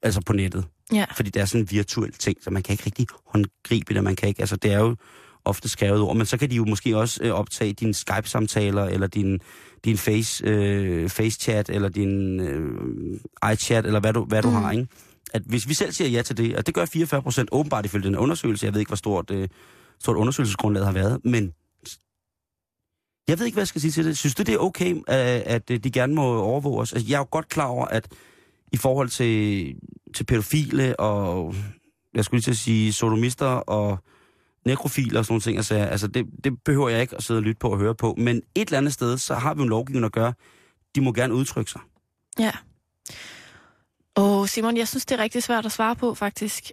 altså på nettet. Ja. Fordi det er sådan en virtuel ting, så man kan ikke rigtig håndgribe det, man kan ikke, altså det er jo ofte skrevet ord, men så kan de jo måske også optage dine Skype-samtaler, eller din face-chat, eller din iChat, eller hvad du har, ikke? At hvis vi selv siger ja til det, og det gør 44% åbenbart ifølge den undersøgelse, jeg ved ikke, hvor stort undersøgelsesgrundlaget har været, men jeg ved ikke, hvad jeg skal sige til det. Synes du, det er okay, at de gerne må overvåge os? Altså, jeg er jo godt klar over, at i forhold til pædofile og, jeg skulle lige til at sige, sodomister og nekrofiler og sådan nogle ting, altså det behøver jeg ikke at sidde og lytte på og høre på, men et eller andet sted, så har vi en lovgivning at gøre. De må gerne udtrykke sig. Ja. Simon, jeg synes, det er rigtig svært at svare på, faktisk.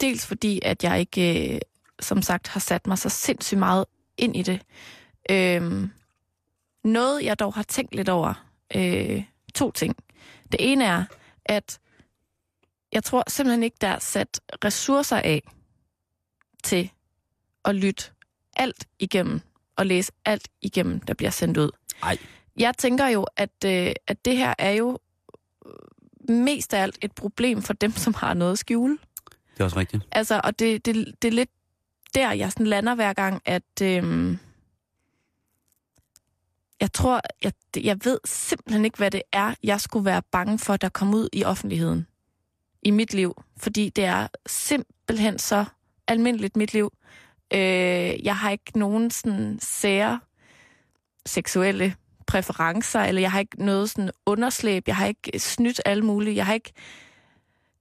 Dels fordi, at jeg ikke, som sagt, har sat mig så sindssygt meget ind i det. Noget, jeg dog har tænkt lidt over, to ting. Det ene er, at jeg tror simpelthen ikke, der er sat ressourcer af til at lytte alt igennem, og læse alt igennem, der bliver sendt ud. Ej. Jeg tænker jo, at det her er jo mest af alt et problem for dem, som har noget at skjule. Det er også rigtigt. Altså, og det er lidt der, jeg sådan lander hver gang, at jeg tror, jeg ved simpelthen ikke, hvad det er, jeg skulle være bange for, der kom ud i offentligheden i mit liv. Fordi det er simpelthen så almindeligt mit liv. Jeg har ikke nogen sådan sære seksuelle præferencer, eller jeg har ikke noget sådan underslæb, jeg har ikke snydt alle mulige, jeg har ikke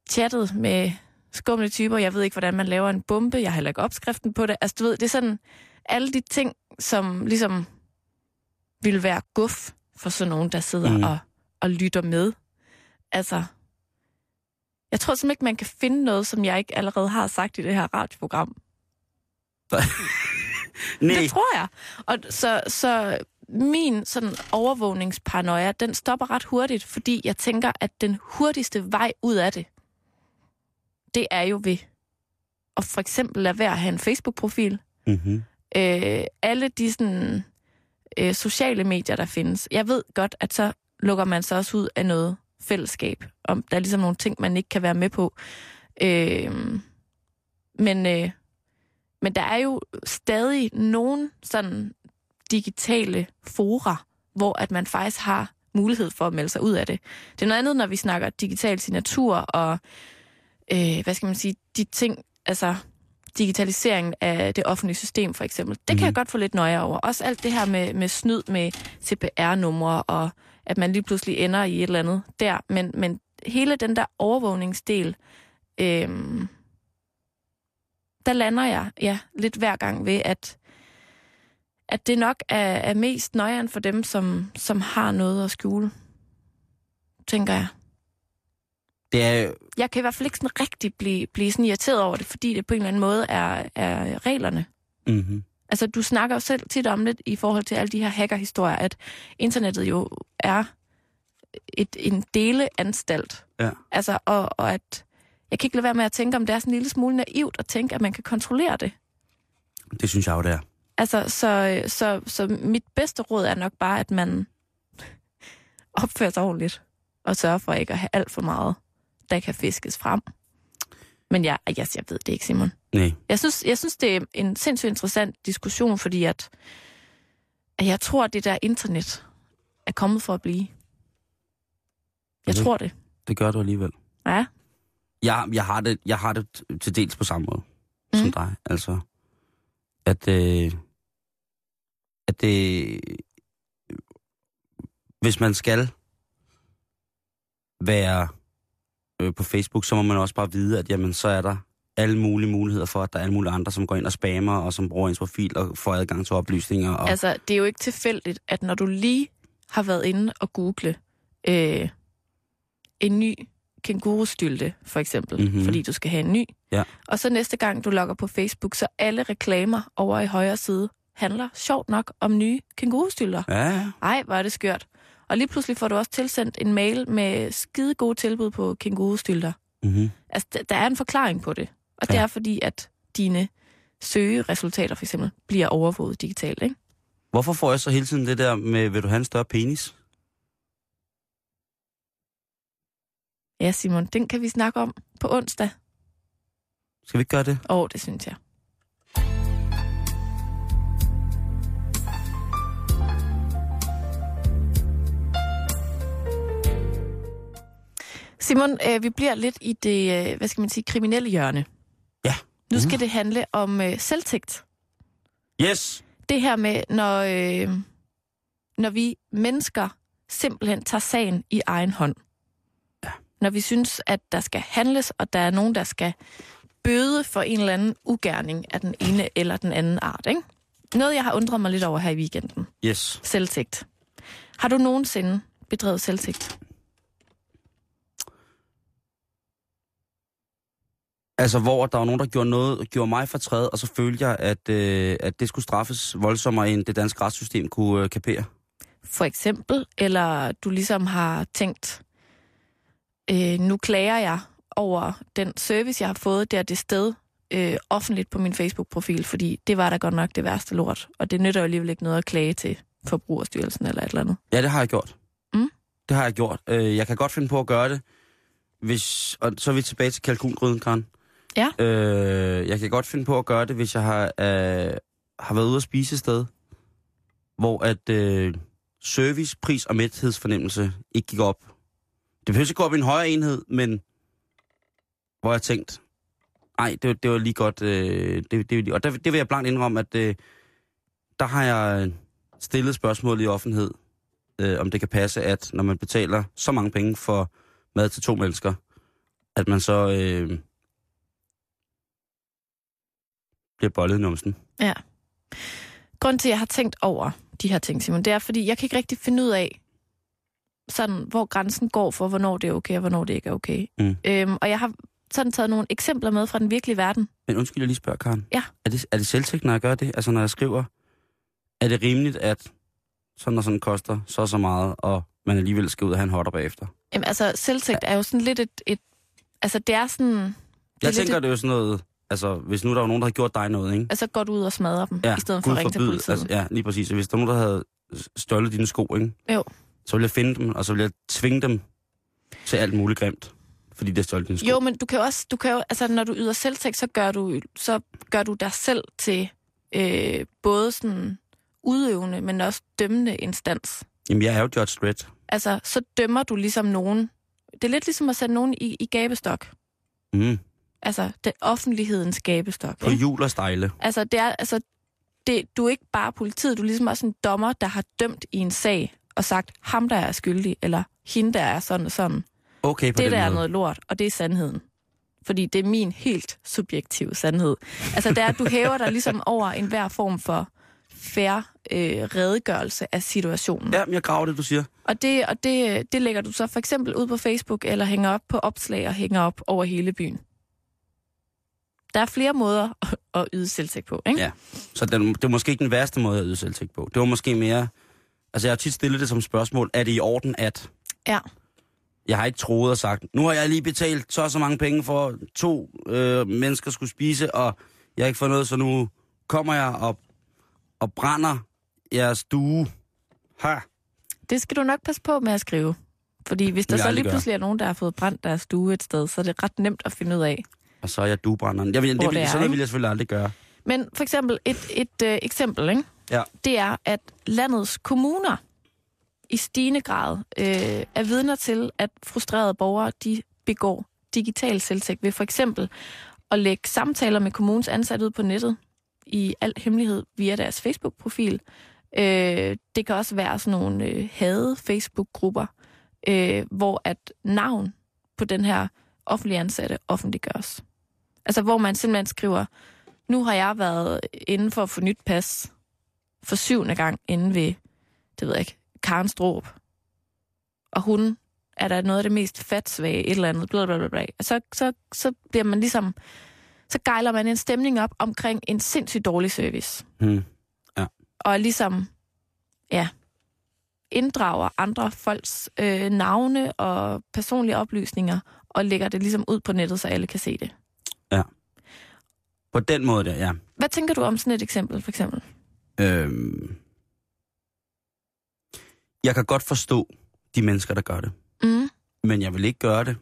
chattet med skumle typer, jeg ved ikke, hvordan man laver en bombe, jeg har heller ikke opskriften på det. Altså du ved, det er sådan alle de ting, som ligesom ville være guf for sådan nogen, der sidder og lytter med. Altså, jeg tror simpelthen ikke, man kan finde noget, som jeg ikke allerede har sagt i det her radioprogram. Nej. Det tror jeg. Og så min sådan overvågningsparanoia, den stopper ret hurtigt, fordi jeg tænker, at den hurtigste vej ud af det er jo ved at for eksempel lade være at have en Facebook-profil. Mm-hmm. Alle de sådan sociale medier, der findes. Jeg ved godt, at så lukker man sig også ud af noget fællesskab. Og der er ligesom nogle ting, man ikke kan være med på. Men der er jo stadig nogle sådan digitale fora, hvor at man faktisk har mulighed for at melde sig ud af det. Det er noget andet, når vi snakker digital signatur og hvad skal man sige, de ting, altså digitaliseringen af det offentlige system for eksempel. Det kan jeg godt få lidt nøje over. Også alt det her med snyd med CPR-numre og at man lige pludselig ender i et eller andet der. Men hele den der overvågningsdel, der lander jeg lidt hver gang ved, at det nok er mest nøjeren for dem, som har noget at skjule, tænker jeg. Det er jo... Jeg kan i hvert fald ikke sådan rigtig blive sådan irriteret over det, fordi det på en eller anden måde er reglerne. Mm-hmm. Altså, du snakker jo selv tit om det i forhold til alle de her hackerhistorier, at internettet jo er en deleanstalt. Ja. Altså, og at... Jeg kan ikke lade være med at tænke, om det er sådan en lille smule naivt at tænke, at man kan kontrollere det. Det synes jeg jo, det er. Altså, så mit bedste råd er nok bare, at man opfører sig ordentligt og sørger for ikke at have alt for meget, der kan fiskes frem. Men jeg ved det ikke, Simon. Nej. Jeg synes, det er en sindssygt interessant diskussion, fordi at jeg tror, at det der internet er kommet for at blive. Jeg tror det. Det gør du alligevel. Ja. Jeg har det til dels på samme måde som dig. Altså, at det... Hvis man skal være på Facebook, så må man også bare vide, at jamen, så er der alle mulige muligheder for, at der er alle mulige andre, som går ind og spammer, og som bruger ens profil og får adgang til oplysninger. Og... Altså, det er jo ikke tilfældigt, at når du lige har været inde og google en ny kængurustylde, for eksempel, fordi du skal have en ny, og så næste gang du logger på Facebook, så alle reklamer over i højre side handler sjovt nok om nye kængurustylder. Ja. Ej, hvor er det skørt. Og lige pludselig får du også tilsendt en mail med skide gode tilbud på kængurustylder. Mm-hmm. Altså, der er en forklaring på det. Og det er fordi, at dine søgeresultater for eksempel bliver overvåget digitalt, ikke? Hvorfor får jeg så hele tiden det der med, vil du have en større penis? Ja, Simon, den kan vi snakke om på onsdag. Skal vi ikke gøre det? Åh, det synes jeg. Simon, vi bliver lidt i det, hvad skal man sige, kriminelle hjørne. Ja. Nu skal det handle om selvtægt. Yes. Det her med, når vi mennesker simpelthen tager sagen i egen hånd. Ja. Når vi synes, at der skal handles, og der er nogen, der skal bøde for en eller anden ugerning af den ene eller den anden art, ikke? Noget, jeg har undret mig lidt over her i weekenden. Yes. Selvtægt. Har du nogensinde bedrevet selvtægt? Altså, hvor der var nogen, der gjorde mig fortræd, og så følte jeg, at det skulle straffes voldsommere, end det danske retssystem kunne kapere. For eksempel, eller du ligesom har tænkt, nu klager jeg over den service, jeg har fået der det sted offentligt på min Facebook-profil, fordi det var da godt nok det værste lort, og det nytter jo alligevel ikke noget at klage til Forbrugerstyrelsen eller et eller andet. Ja, det har jeg gjort. Mm? Det har jeg gjort. Jeg kan godt finde på at gøre det, hvis, og så er vi tilbage til kalkungryden, Karen. Ja. Jeg kan godt finde på at gøre det, hvis jeg har været ude at spise et sted, hvor at service, pris og mæthedsfornemmelse ikke gik op. Det behøver ikke gå op i en højere enhed, men hvor jeg tænkte, nej, det var lige godt. Og det vil jeg blankt indrømme, at der har jeg stillet spørgsmål i offentlighed, om det kan passe, at når man betaler så mange penge for mad til to mennesker, at man så... bliver bollet i numsen. Ja. Grunden til, at jeg har tænkt over de her ting, Simon, det er, fordi jeg kan ikke rigtig finde ud af, sådan, hvor grænsen går for, hvornår det er okay, og hvornår det ikke er okay. Mm. Og jeg har sådan taget nogle eksempler med fra den virkelige verden. Men undskyld, jeg lige spørger, Karen. Ja. Er det selvtægt, når jeg gør det? Altså, når jeg skriver, er det rimeligt, at sådan og sådan koster så meget, og man alligevel skal ud og have en hotter bagefter? Jamen, altså, selvtægt er jo sådan lidt et... Altså, det er sådan... Det er jo sådan noget... Altså, hvis nu der var nogen, der havde gjort dig noget, ikke? Altså, går du ud og smadrer dem, i stedet for at ringe til politiet. Altså, ja, lige præcis. Hvis der var nogen, der havde stjålet dine sko, ikke? Jo. Så ville jeg finde dem, og så ville jeg tvinge dem til alt muligt grimt, fordi det stjålet dine sko. Jo, men du kan jo altså, når du yder selvtægt, så gør du dig selv til både sådan udøvende, men også dømmende instans. Jamen, jeg er jo Judge Dredd. Altså, så dømmer du ligesom nogen. Det er lidt ligesom at sætte nogen i gabestok. Mm. Altså, den offentlighedens gabestok. På hjul og stejle. Altså, du er ikke bare politiet, du er ligesom også en dommer, der har dømt i en sag og sagt, ham der er skyldig, eller hende der er sådan og sådan. Okay, på det der måde. Er noget lort, og det er sandheden. Fordi det er min helt subjektive sandhed. Altså, der du hæver dig ligesom over enhver form for fair redegørelse af situationen. Ja, men jeg graver det, du siger. Og det lægger du så for eksempel ud på Facebook, eller hænger op på opslag og hænger op over hele byen. Der er flere måder at yde selvtægt på, ikke? Ja, så det var måske ikke den værste måde at yde selvtægt på. Det var måske mere... Altså, jeg har tit stillet det som spørgsmål, er det i orden at... Ja. Jeg har ikke troet og sagt, nu har jeg lige betalt så mange penge for to mennesker skulle spise, og jeg har ikke fået noget, så nu kommer jeg og og brænder jeres stue. Ha. Det skal du nok passe på med at skrive. Fordi hvis der så lige pludselig er nogen, der har fået brændt deres stue et sted, så er det ret nemt at finde ud af. Og så er jeg duebrænderen. Sådan vil jeg selvfølgelig aldrig gøre. Men for eksempel et eksempel, ikke? Ja. Det er, at landets kommuner i stigende grad er vidner til, at frustrerede borgere de begår digital selvtægt ved for eksempel at lægge samtaler med kommunens ansatte ud på nettet i al hemmelighed via deres Facebook-profil. Det kan også være sådan nogle hadede Facebook-grupper, hvor at navn på den her offentlige ansatte offentliggøres. Altså hvor man simpelthen skriver, nu har jeg været inde for at få nyt pas for 7. gang inde ved, det ved jeg ikke, Karen Straarup. Og hun er der noget af det mest fatsvage, et eller andet, blablabla. Så bliver man ligesom, så gejler man en stemning op omkring en sindssygt dårlig service. Mm. Ja. Og ligesom, ja, inddrager andre folks navne og personlige oplysninger, og lægger det ligesom ud på nettet, så alle kan se det. Ja. På den måde der, ja. Hvad tænker du om sådan et eksempel, for eksempel? Jeg kan godt forstå de mennesker, der gør det. Mm. Men jeg vil ikke gøre det.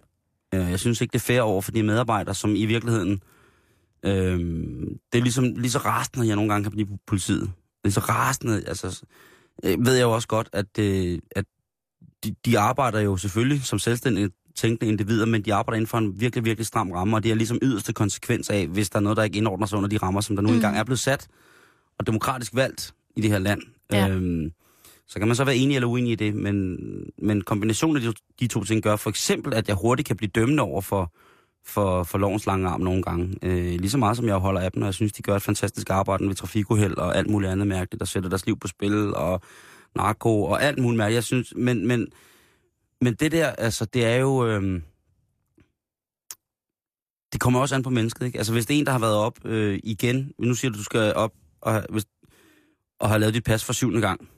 Jeg synes ikke, det er fair over for de medarbejdere, som i virkeligheden... det er ligesom lige så rasende, jeg nogle gange kan blive på politiet. Lige så rasende, altså... ved jeg jo også godt, at de arbejder jo selvfølgelig som selvstændige tænkende individer, men de arbejder inden for en virkelig, virkelig stram ramme, og det er ligesom yderste konsekvens af, hvis der er noget, der ikke indordner sig under de rammer, som der nu engang er blevet sat, og demokratisk valgt i det her land. Ja. Så kan man så være enig eller uenig i det, men kombinationen af de to ting gør for eksempel, at jeg hurtigt kan blive dømmende over for lovens lange arm nogle gange. Lige så meget som jeg holder af dem, og jeg synes, de gør et fantastisk arbejde ved trafikuheld og alt muligt andet mærkeligt, der sætter deres liv på spil og narko og alt muligt mærkeligt. Jeg synes, men det der, altså, det er jo... det kommer også an på mennesket, ikke? Altså, hvis det er en, der har været op igen... Nu siger du skal op og har lavet dit pas for 7. gang.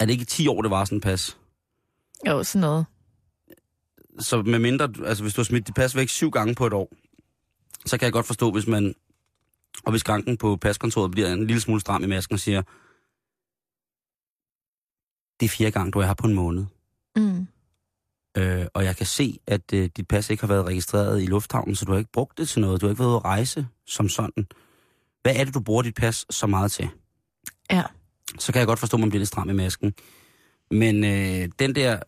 Er det ikke 10 år, det var sådan en pas? Jo, sådan noget. Så med mindre, altså hvis du har smidt dit pas væk 7 gange på et år, så kan jeg godt forstå, hvis man, og hvis skranken på paskontoret bliver en lille smule stram i masken og siger, det er 4. gang, du er her på en måned. Mm. Og jeg kan se, at dit pas ikke har været registreret i lufthavnen, så du har ikke brugt det til noget, du har ikke været ude at rejse som sådan. Hvad er det, du bruger dit pas så meget til? Ja. Så kan jeg godt forstå, at man bliver lidt stram i masken. Men den der...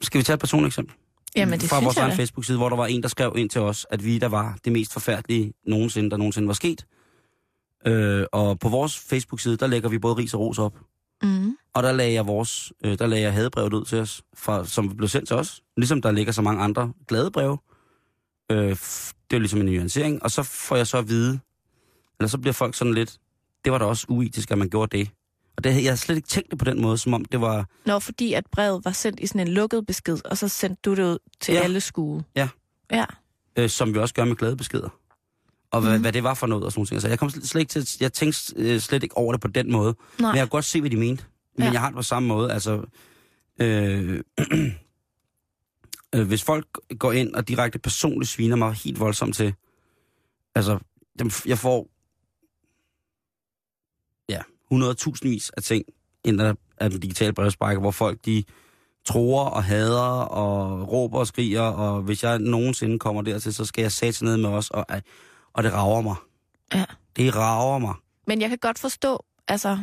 Skal vi tage et personligt eksempel? Jamen, det fra vores egen Facebook-side, hvor der var en, der skrev ind til os, at vi der var det mest forfærdelige nogensinde, der nogensinde var sket. Og på vores Facebook-side, der lægger vi både ris og ros op. Mm. Og der lagde jeg hadebrevet ud til os, som blev sendt til os. Ligesom der ligger så mange andre glade breve. Det er ligesom en nuancering. Og så får jeg så at vide, eller så bliver folk sådan lidt, det var da også uetisk, at man gjorde det. Og det, jeg har slet ikke tænkt det på den måde, som om det var... Nå, fordi at brevet var sendt i sådan en lukket besked, og så sendte du det ud til alle skue. Ja. Ja. Som vi også gør med glade beskeder. Og hvad det var for noget og sådan noget. Så jeg kom slet ikke til... Jeg tænkte slet ikke over det på den måde. Nej. Men jeg kan godt se, hvad de mente. Men jeg har det på samme måde. Altså... hvis folk går ind og direkte personligt sviner mig helt voldsomt til... Altså, jeg får... 100.000 af ting inden af den digitale brevsprække, hvor folk de tror og hader og råber og skriger, og hvis jeg nogensinde kommer dertil, så skal jeg sætte ned med os, og det rager mig. Ja. Det rager mig. Men jeg kan godt forstå, altså,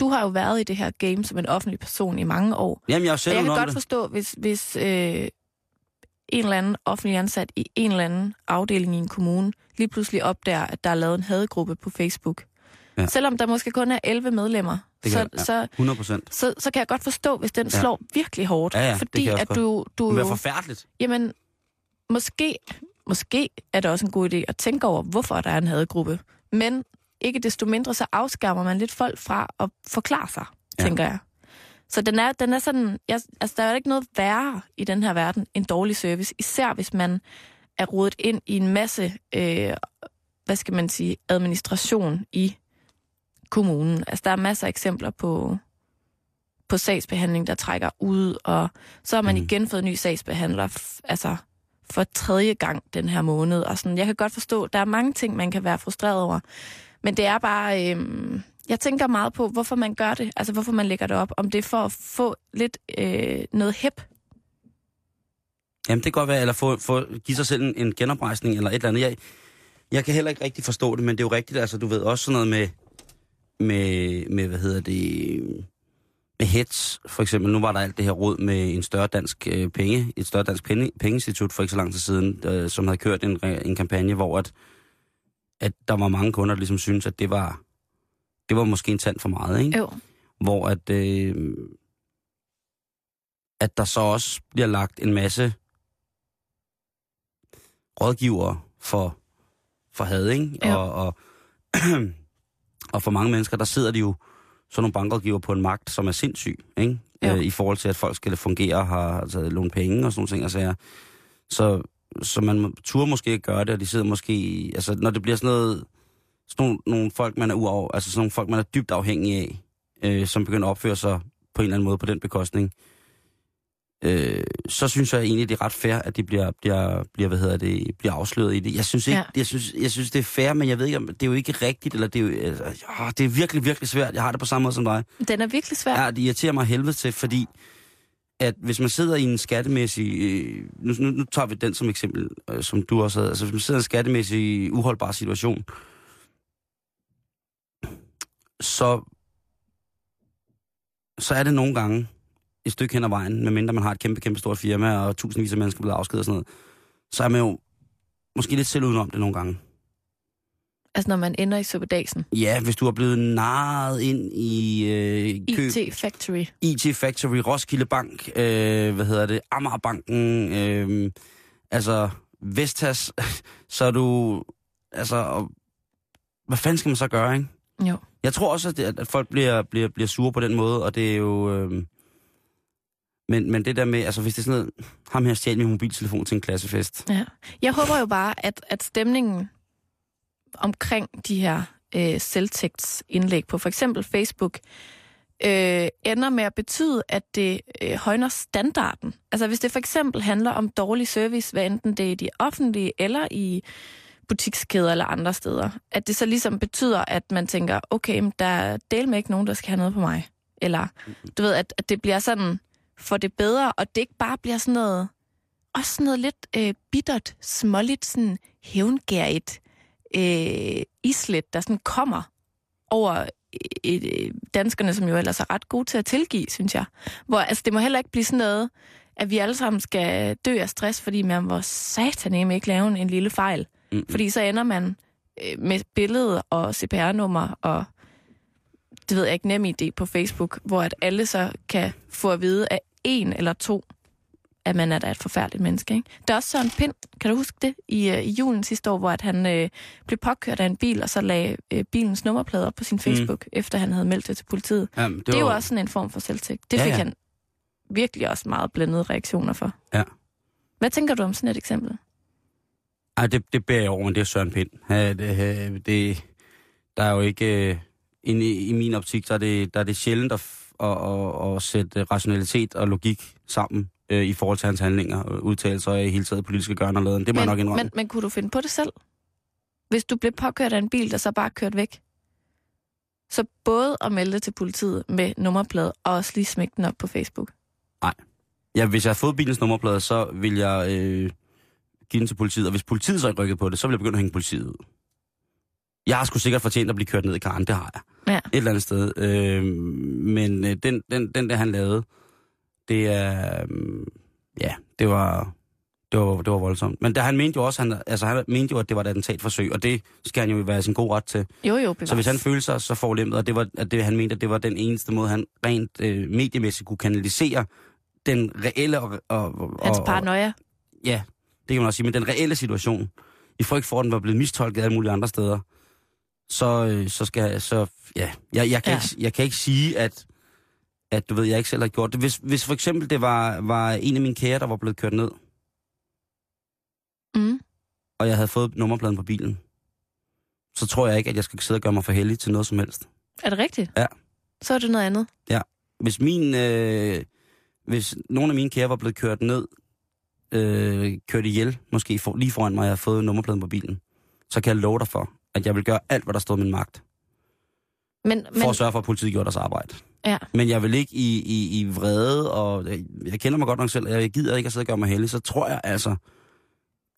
du har jo været i det her game som en offentlig person i mange år. Jamen, jeg kan godt forstå, hvis en eller anden offentlig ansat i en eller anden afdeling i en kommune lige pludselig opdager, at der er lavet en hadegruppe på Facebook. Ja. Selvom der måske kun er 11 medlemmer, så kan jeg godt forstå, hvis den slår virkelig hårdt. Ja, fordi at du det er forfærdeligt. Jamen, måske er det også en god idé at tænke over, hvorfor der er en hadegruppe. Men ikke desto mindre, så afskærmer man lidt folk fra at forklare sig, tænker jeg. Så den er sådan... altså, der er jo ikke noget værre i den her verden end dårlig service. Især hvis man er rodet ind i en masse, hvad skal man sige, administration i... kommunen. Altså, der er masser af eksempler på sagsbehandling, der trækker ud, og så har man igen fået en ny sagsbehandler for 3. gang den her måned. Og sådan. Jeg kan godt forstå, der er mange ting, man kan være frustreret over. Men det er bare... jeg tænker meget på, hvorfor man gør det. Altså, hvorfor man lægger det op. Om det er for at få lidt noget hip. Jamen, det kan godt være. Eller give sig selv en genoprejsning eller et eller andet. Jeg kan heller ikke rigtig forstå det, men det er jo rigtigt. Altså, du ved også sådan noget med hvad hedder det... Med heads, for eksempel. Nu var der alt det her råd med et større dansk pengeinstitut for ikke så lang tid siden, som havde kørt en kampagne, hvor at der var mange kunder, der ligesom syntes, at det var måske en tand for meget, ikke? Jo. Hvor at der så også bliver lagt en masse rådgivere for had, ikke? Og for mange mennesker, der sidder de jo så nogle bankrådgiver på en magt, som er sindssyg, ikke? Ja. I forhold til, at folk skal fungere og har altså, lånt penge og sådan nogle ting. Altså, så man turde måske ikke gøre det, og de sidder måske... Altså, når det bliver sådan noget... Sådan nogle folk, man er altså sådan nogle folk, man er dybt afhængig af, som begynder at opføre sig på en eller anden måde på den bekostning, så synes jeg egentlig, det er ret fair, at de bliver afsløret i det. Jeg synes ikke, jeg synes det er fair, men jeg ved ikke, om det er jo ikke rigtigt, eller det er jo, det er virkelig, virkelig svært. Jeg har det på samme måde som dig. Den er virkelig svær. Ja, det irriterer mig helvede til, fordi at hvis man sidder i en skattemæssig... nu tager vi den som eksempel, som du også havde. Altså hvis man sidder i en skattemæssig uholdbar situation, så er det nogle gange et stykke hen ad vejen, medmindre man har et kæmpe, kæmpe stort firma, og tusindvis af mennesker bliver afskedet og sådan noget, så er man jo måske lidt selv udenom det nogle gange. Altså når man ender i suppedagsen? Ja, hvis du er blevet narret ind i... IT Factory, Roskilde Bank, Amagerbanken, altså Vestas, så er du... Altså, hvad fanden skal man så gøre, ikke? Jo. Jeg tror også, at folk bliver sure på den måde, og det er jo... Men det der med, altså hvis det er sådan noget, ham her stjal min mobiltelefon til en klassefest. Ja. Jeg håber jo bare, at stemningen omkring de her selvtægtsindlæg på for eksempel Facebook, ender med at betyde, at det højner standarden. Altså hvis det for eksempel handler om dårlig service, hvad enten det er i de offentlige eller i butikskæder eller andre steder, at det så ligesom betyder, at man tænker, okay, men der er del med ikke nogen, der skal have noget på mig. Eller du ved, at det bliver sådan... for det bedre, og det ikke bare bliver sådan noget, også sådan noget lidt bittert, småligt, sådan hævngærigt islet, der sådan kommer over danskerne, som jo ellers er ret gode til at tilgive, synes jeg. Hvor altså, det må heller ikke blive sådan noget, at vi alle sammen skal dø af stress, fordi man var sataneme ikke lave en lille fejl. Mm-hmm. Fordi så ender man med billede og CPR-nummer og... det ved jeg ikke, NemID på Facebook, hvor at alle så kan få at vide af 1 eller 2, at man er da et forfærdeligt menneske. Ikke? Der er også Søren Pind, kan du huske det, i julen sidste år, hvor at han blev påkørt af en bil, og så lagde bilens nummerplader på sin Facebook, efter han havde meldt det til politiet. Jamen, det er jo også sådan en form for selvtægt. Det fik han virkelig også meget blandede reaktioner for. Ja. Hvad tænker du om sådan et eksempel? Ej, det bærer jeg over, men det er Søren Pind. Ja, det, der er jo ikke... I min optik, der er det sjældent at sætte rationalitet og logik sammen i forhold til hans handlinger, udtalelser og i hele taget politiske gørnerladen. Det må jeg nok indrømme. Men kunne du finde på det selv? Hvis du blev påkørt af en bil, der så bare kørt væk? Så både at melde til politiet med nummerplade og også lige smække den op på Facebook? Nej. Ja, hvis jeg havde fået bilens nummerplade, så ville jeg give den til politiet. Og hvis politiet så ikke rykkede på det, så ville jeg begynde at hænge politiet ud. Jeg har sgu sikkert fortjent at blive kørt ned i karen, det har jeg. Ja. Et eller andet sted. Men den der han lavede, det er... Det var voldsomt. Men han mente jo også, at det var et attentatforsøg, og det skal han jo være sin god ret til. Jo, bevares. Så hvis han følte sig så forulemmet, og han mente, at det var den eneste måde, han rent mediemæssigt kunne kanalisere den reelle... Hans paranoia. Ja, det kan man også sige, men den reelle situation... i frygt for, at den var blevet mistolket af mulige andre steder, jeg kan ikke sige, at du ved, jeg ikke selv har gjort det. Hvis for eksempel det var en af mine kære, der var blevet kørt ned, og jeg havde fået nummerpladen på bilen, så tror jeg ikke, at jeg skal sidde og gøre mig for heldig til noget som helst. Er det rigtigt? Ja. Så er det noget andet? Ja. Hvis nogen af mine kære var blevet kørt ned, kørt ihjel, måske lige foran mig, jeg har fået nummerpladen på bilen, så kan jeg love dig for, at jeg vil gøre alt, hvad der stod i min magt. Men for at sørge for, at politiet gjorde deres arbejde. Ja. Men jeg vil ikke i vrede, og jeg kender mig godt nok selv, og jeg gider ikke at sidde og gøre mig heldig, så tror jeg altså,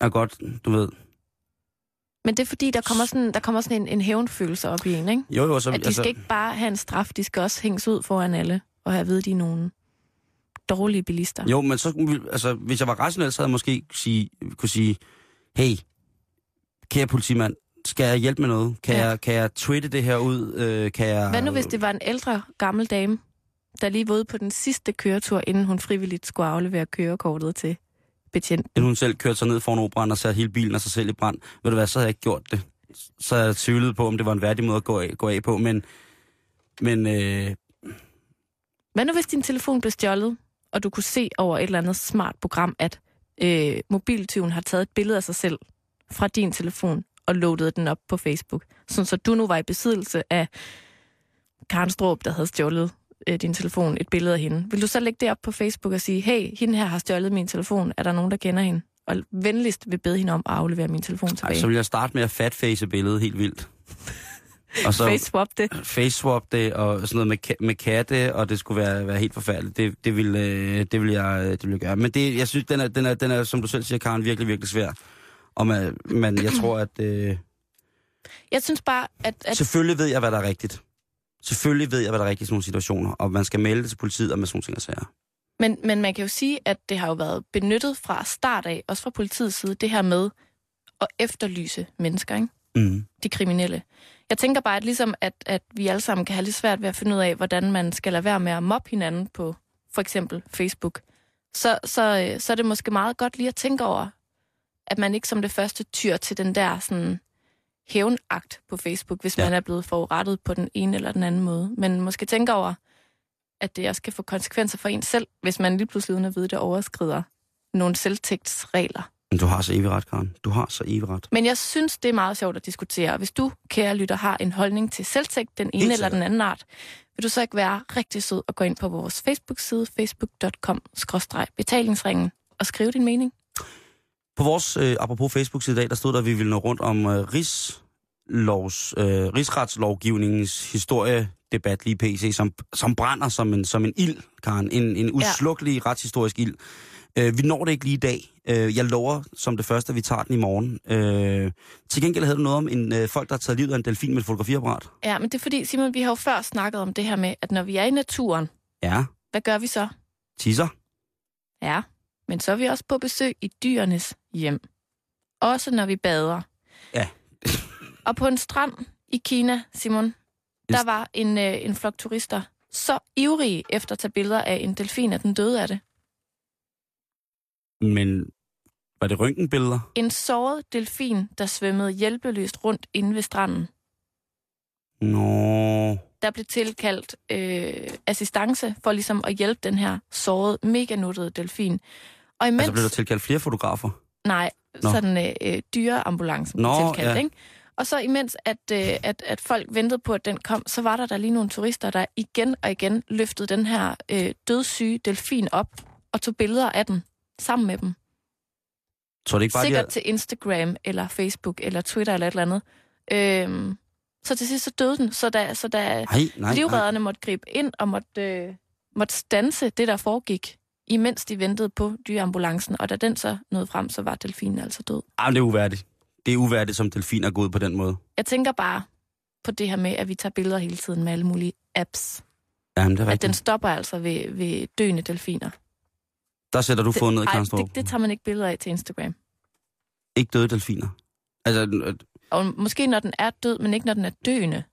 er godt, du ved. Men det er fordi, der kommer sådan en hævnfølelse op i en, ikke? Jo, så, at de altså, skal ikke bare have en straf, de skal også hænges ud foran alle, og have ved de nogen dårlige bilister. Jo, men så, altså, hvis jeg var rationel, så havde jeg måske kunne sige, hey, kære politimand, skal jeg hjælpe med noget? Kan jeg twitte det her ud? Hvad nu, hvis det var en ældre, gammel dame, der lige var ude på den sidste køretur, inden hun frivilligt skulle aflevere kørekortet til betjent? Inden hun selv kørte sig ned foran operaen og satte hele bilen og sig selv i brand. Ved du hvad, så havde jeg ikke gjort det. Så havde jeg tvivlet på, om det var en værdig måde at gå af på, men Hvad nu, hvis din telefon blev stjålet, og du kunne se over et eller andet smart program, at mobiltyven har taget et billede af sig selv fra din telefon, og loadede den op på Facebook. Sådan, så du nu var i besiddelse af Karen Straarup, der havde stjålet din telefon, et billede af hende. Vil du så lægge det op på Facebook og sige, hey, hende her har stjålet min telefon, er der nogen, der kender hende? Og venligst vil bede hende om at aflevere min telefon tilbage. Ej, så vil jeg starte med at fatface billedet helt vildt. Og så face swap det, og sådan noget med katte, og det skulle være helt forfærdeligt. Det vil jeg gøre. Men det, jeg synes, den er, som du selv siger, Karen, virkelig, virkelig svær. Og men jeg tror, at jeg synes bare, at selvfølgelig ved jeg, hvad der er rigtigt. Selvfølgelig ved jeg, hvad der er rigtigt i sådan nogle situationer, og man skal melde det til politiet, og med sådan nogle ting og sager. Men man kan jo sige, at det har jo været benyttet fra start af, også fra politiets side, det her med at efterlyse mennesker, ikke? Mm. De kriminelle. Jeg tænker bare, at ligesom at vi alle sammen kan have lidt svært ved at finde ud af, hvordan man skal lade være med at mobbe hinanden på for eksempel Facebook, så er det måske meget godt lige at tænke over, at man ikke som det første tyr til den der sådan hævnagt på Facebook, hvis man er blevet forurettet på den ene eller den anden måde. Men måske tænke over, at det også kan få konsekvenser for en selv, hvis man lige pludselig uden at vide, der overskrider nogle selvtægtsregler. Men du har så evig ret, Karen. Du har så evig ret. Men jeg synes, det er meget sjovt at diskutere. Hvis du, kære lytter, har en holdning til selvtægt, den ene eller den anden art, vil du så ikke være rigtig sød og gå ind på vores Facebook-side, facebook.com/betalingsringen, og skrive din mening? På vores, apropos Facebook-side i dag, der stod der, at vi ville nå rundt om rigsretslovgivningens historiedebat lige pc, som brænder som en ild, Karen. En uslukkelig retshistorisk ild. Vi når det ikke lige i dag. Jeg lover som det første, at vi tager den i morgen. Til gengæld havde du noget om folk, der har taget livet af en delfin med et fotografiapparat. Ja, men det er fordi, Simon, vi har jo før snakket om det her med, at når vi er i naturen, hvad gør vi så? Tisser. Ja. Men så er vi også på besøg i dyrenes hjem. Også når vi bader. Ja. Og på en strand i Kina, Simon, der var en flok turister så ivrige efter at tage billeder af en delfin, at den døde af det. Men var det røntgenbilleder? En såret delfin, der svømmede hjælpeløst rundt inde ved stranden. Nå. Der blev tilkaldt assistance for ligesom at hjælpe den her sårede, mega nuttede delfin. Og imens altså blev der tilkaldt flere fotografer? Nej, sådan dyreambulancen blev tilkaldt, ikke? Og så imens, at folk ventede på, at den kom, så var der lige nogle turister, der igen og igen løftede den her dødssyge delfin op og tog billeder af den sammen med dem. Så det ikke bare sikkert til Instagram, eller Facebook, eller Twitter, eller et eller andet. Så til sidst så døde den, så da livredderne måtte gribe ind og måtte standse det, der foregik, imens de ventede på dyreambulancen. Og da den så nåede frem, så var delfinen altså død. Jamen, det er uværdigt. Det er uværdigt, som delfiner er gået på den måde. Jeg tænker bare på det her med, at vi tager billeder hele tiden med alle mulige apps. Jamen, det er rigtigt. At den stopper altså ved døende delfiner. Der sætter du foden ned i Karlstorp. Det tager man ikke billeder af til Instagram. Ikke døde delfiner? Altså... Og måske når den er død, men ikke når den er døende.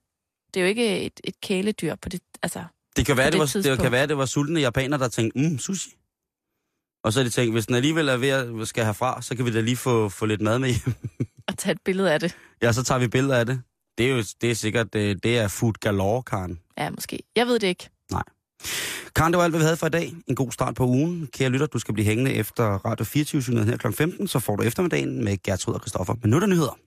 Det er jo ikke et kæledyr på det, altså... Det kan være, det var sultne japanere, der tænkte, sushi. Og så er de tænkt, hvis den alligevel er ved at skal herfra, så kan vi da lige få lidt mad med hjem. Og tage et billede af det. Ja, så tager vi billeder af det. Det er jo sikkert, det er food galore, Karen. Ja, måske. Jeg ved det ikke. Nej. Karen, det var alt, hvad vi havde for i dag. En god start på ugen. Kære lytter, du skal blive hængende efter Radio 24-7 her kl. 15, så får du eftermiddagen med Gertrud og Christoffer. Men nu er der nyheder.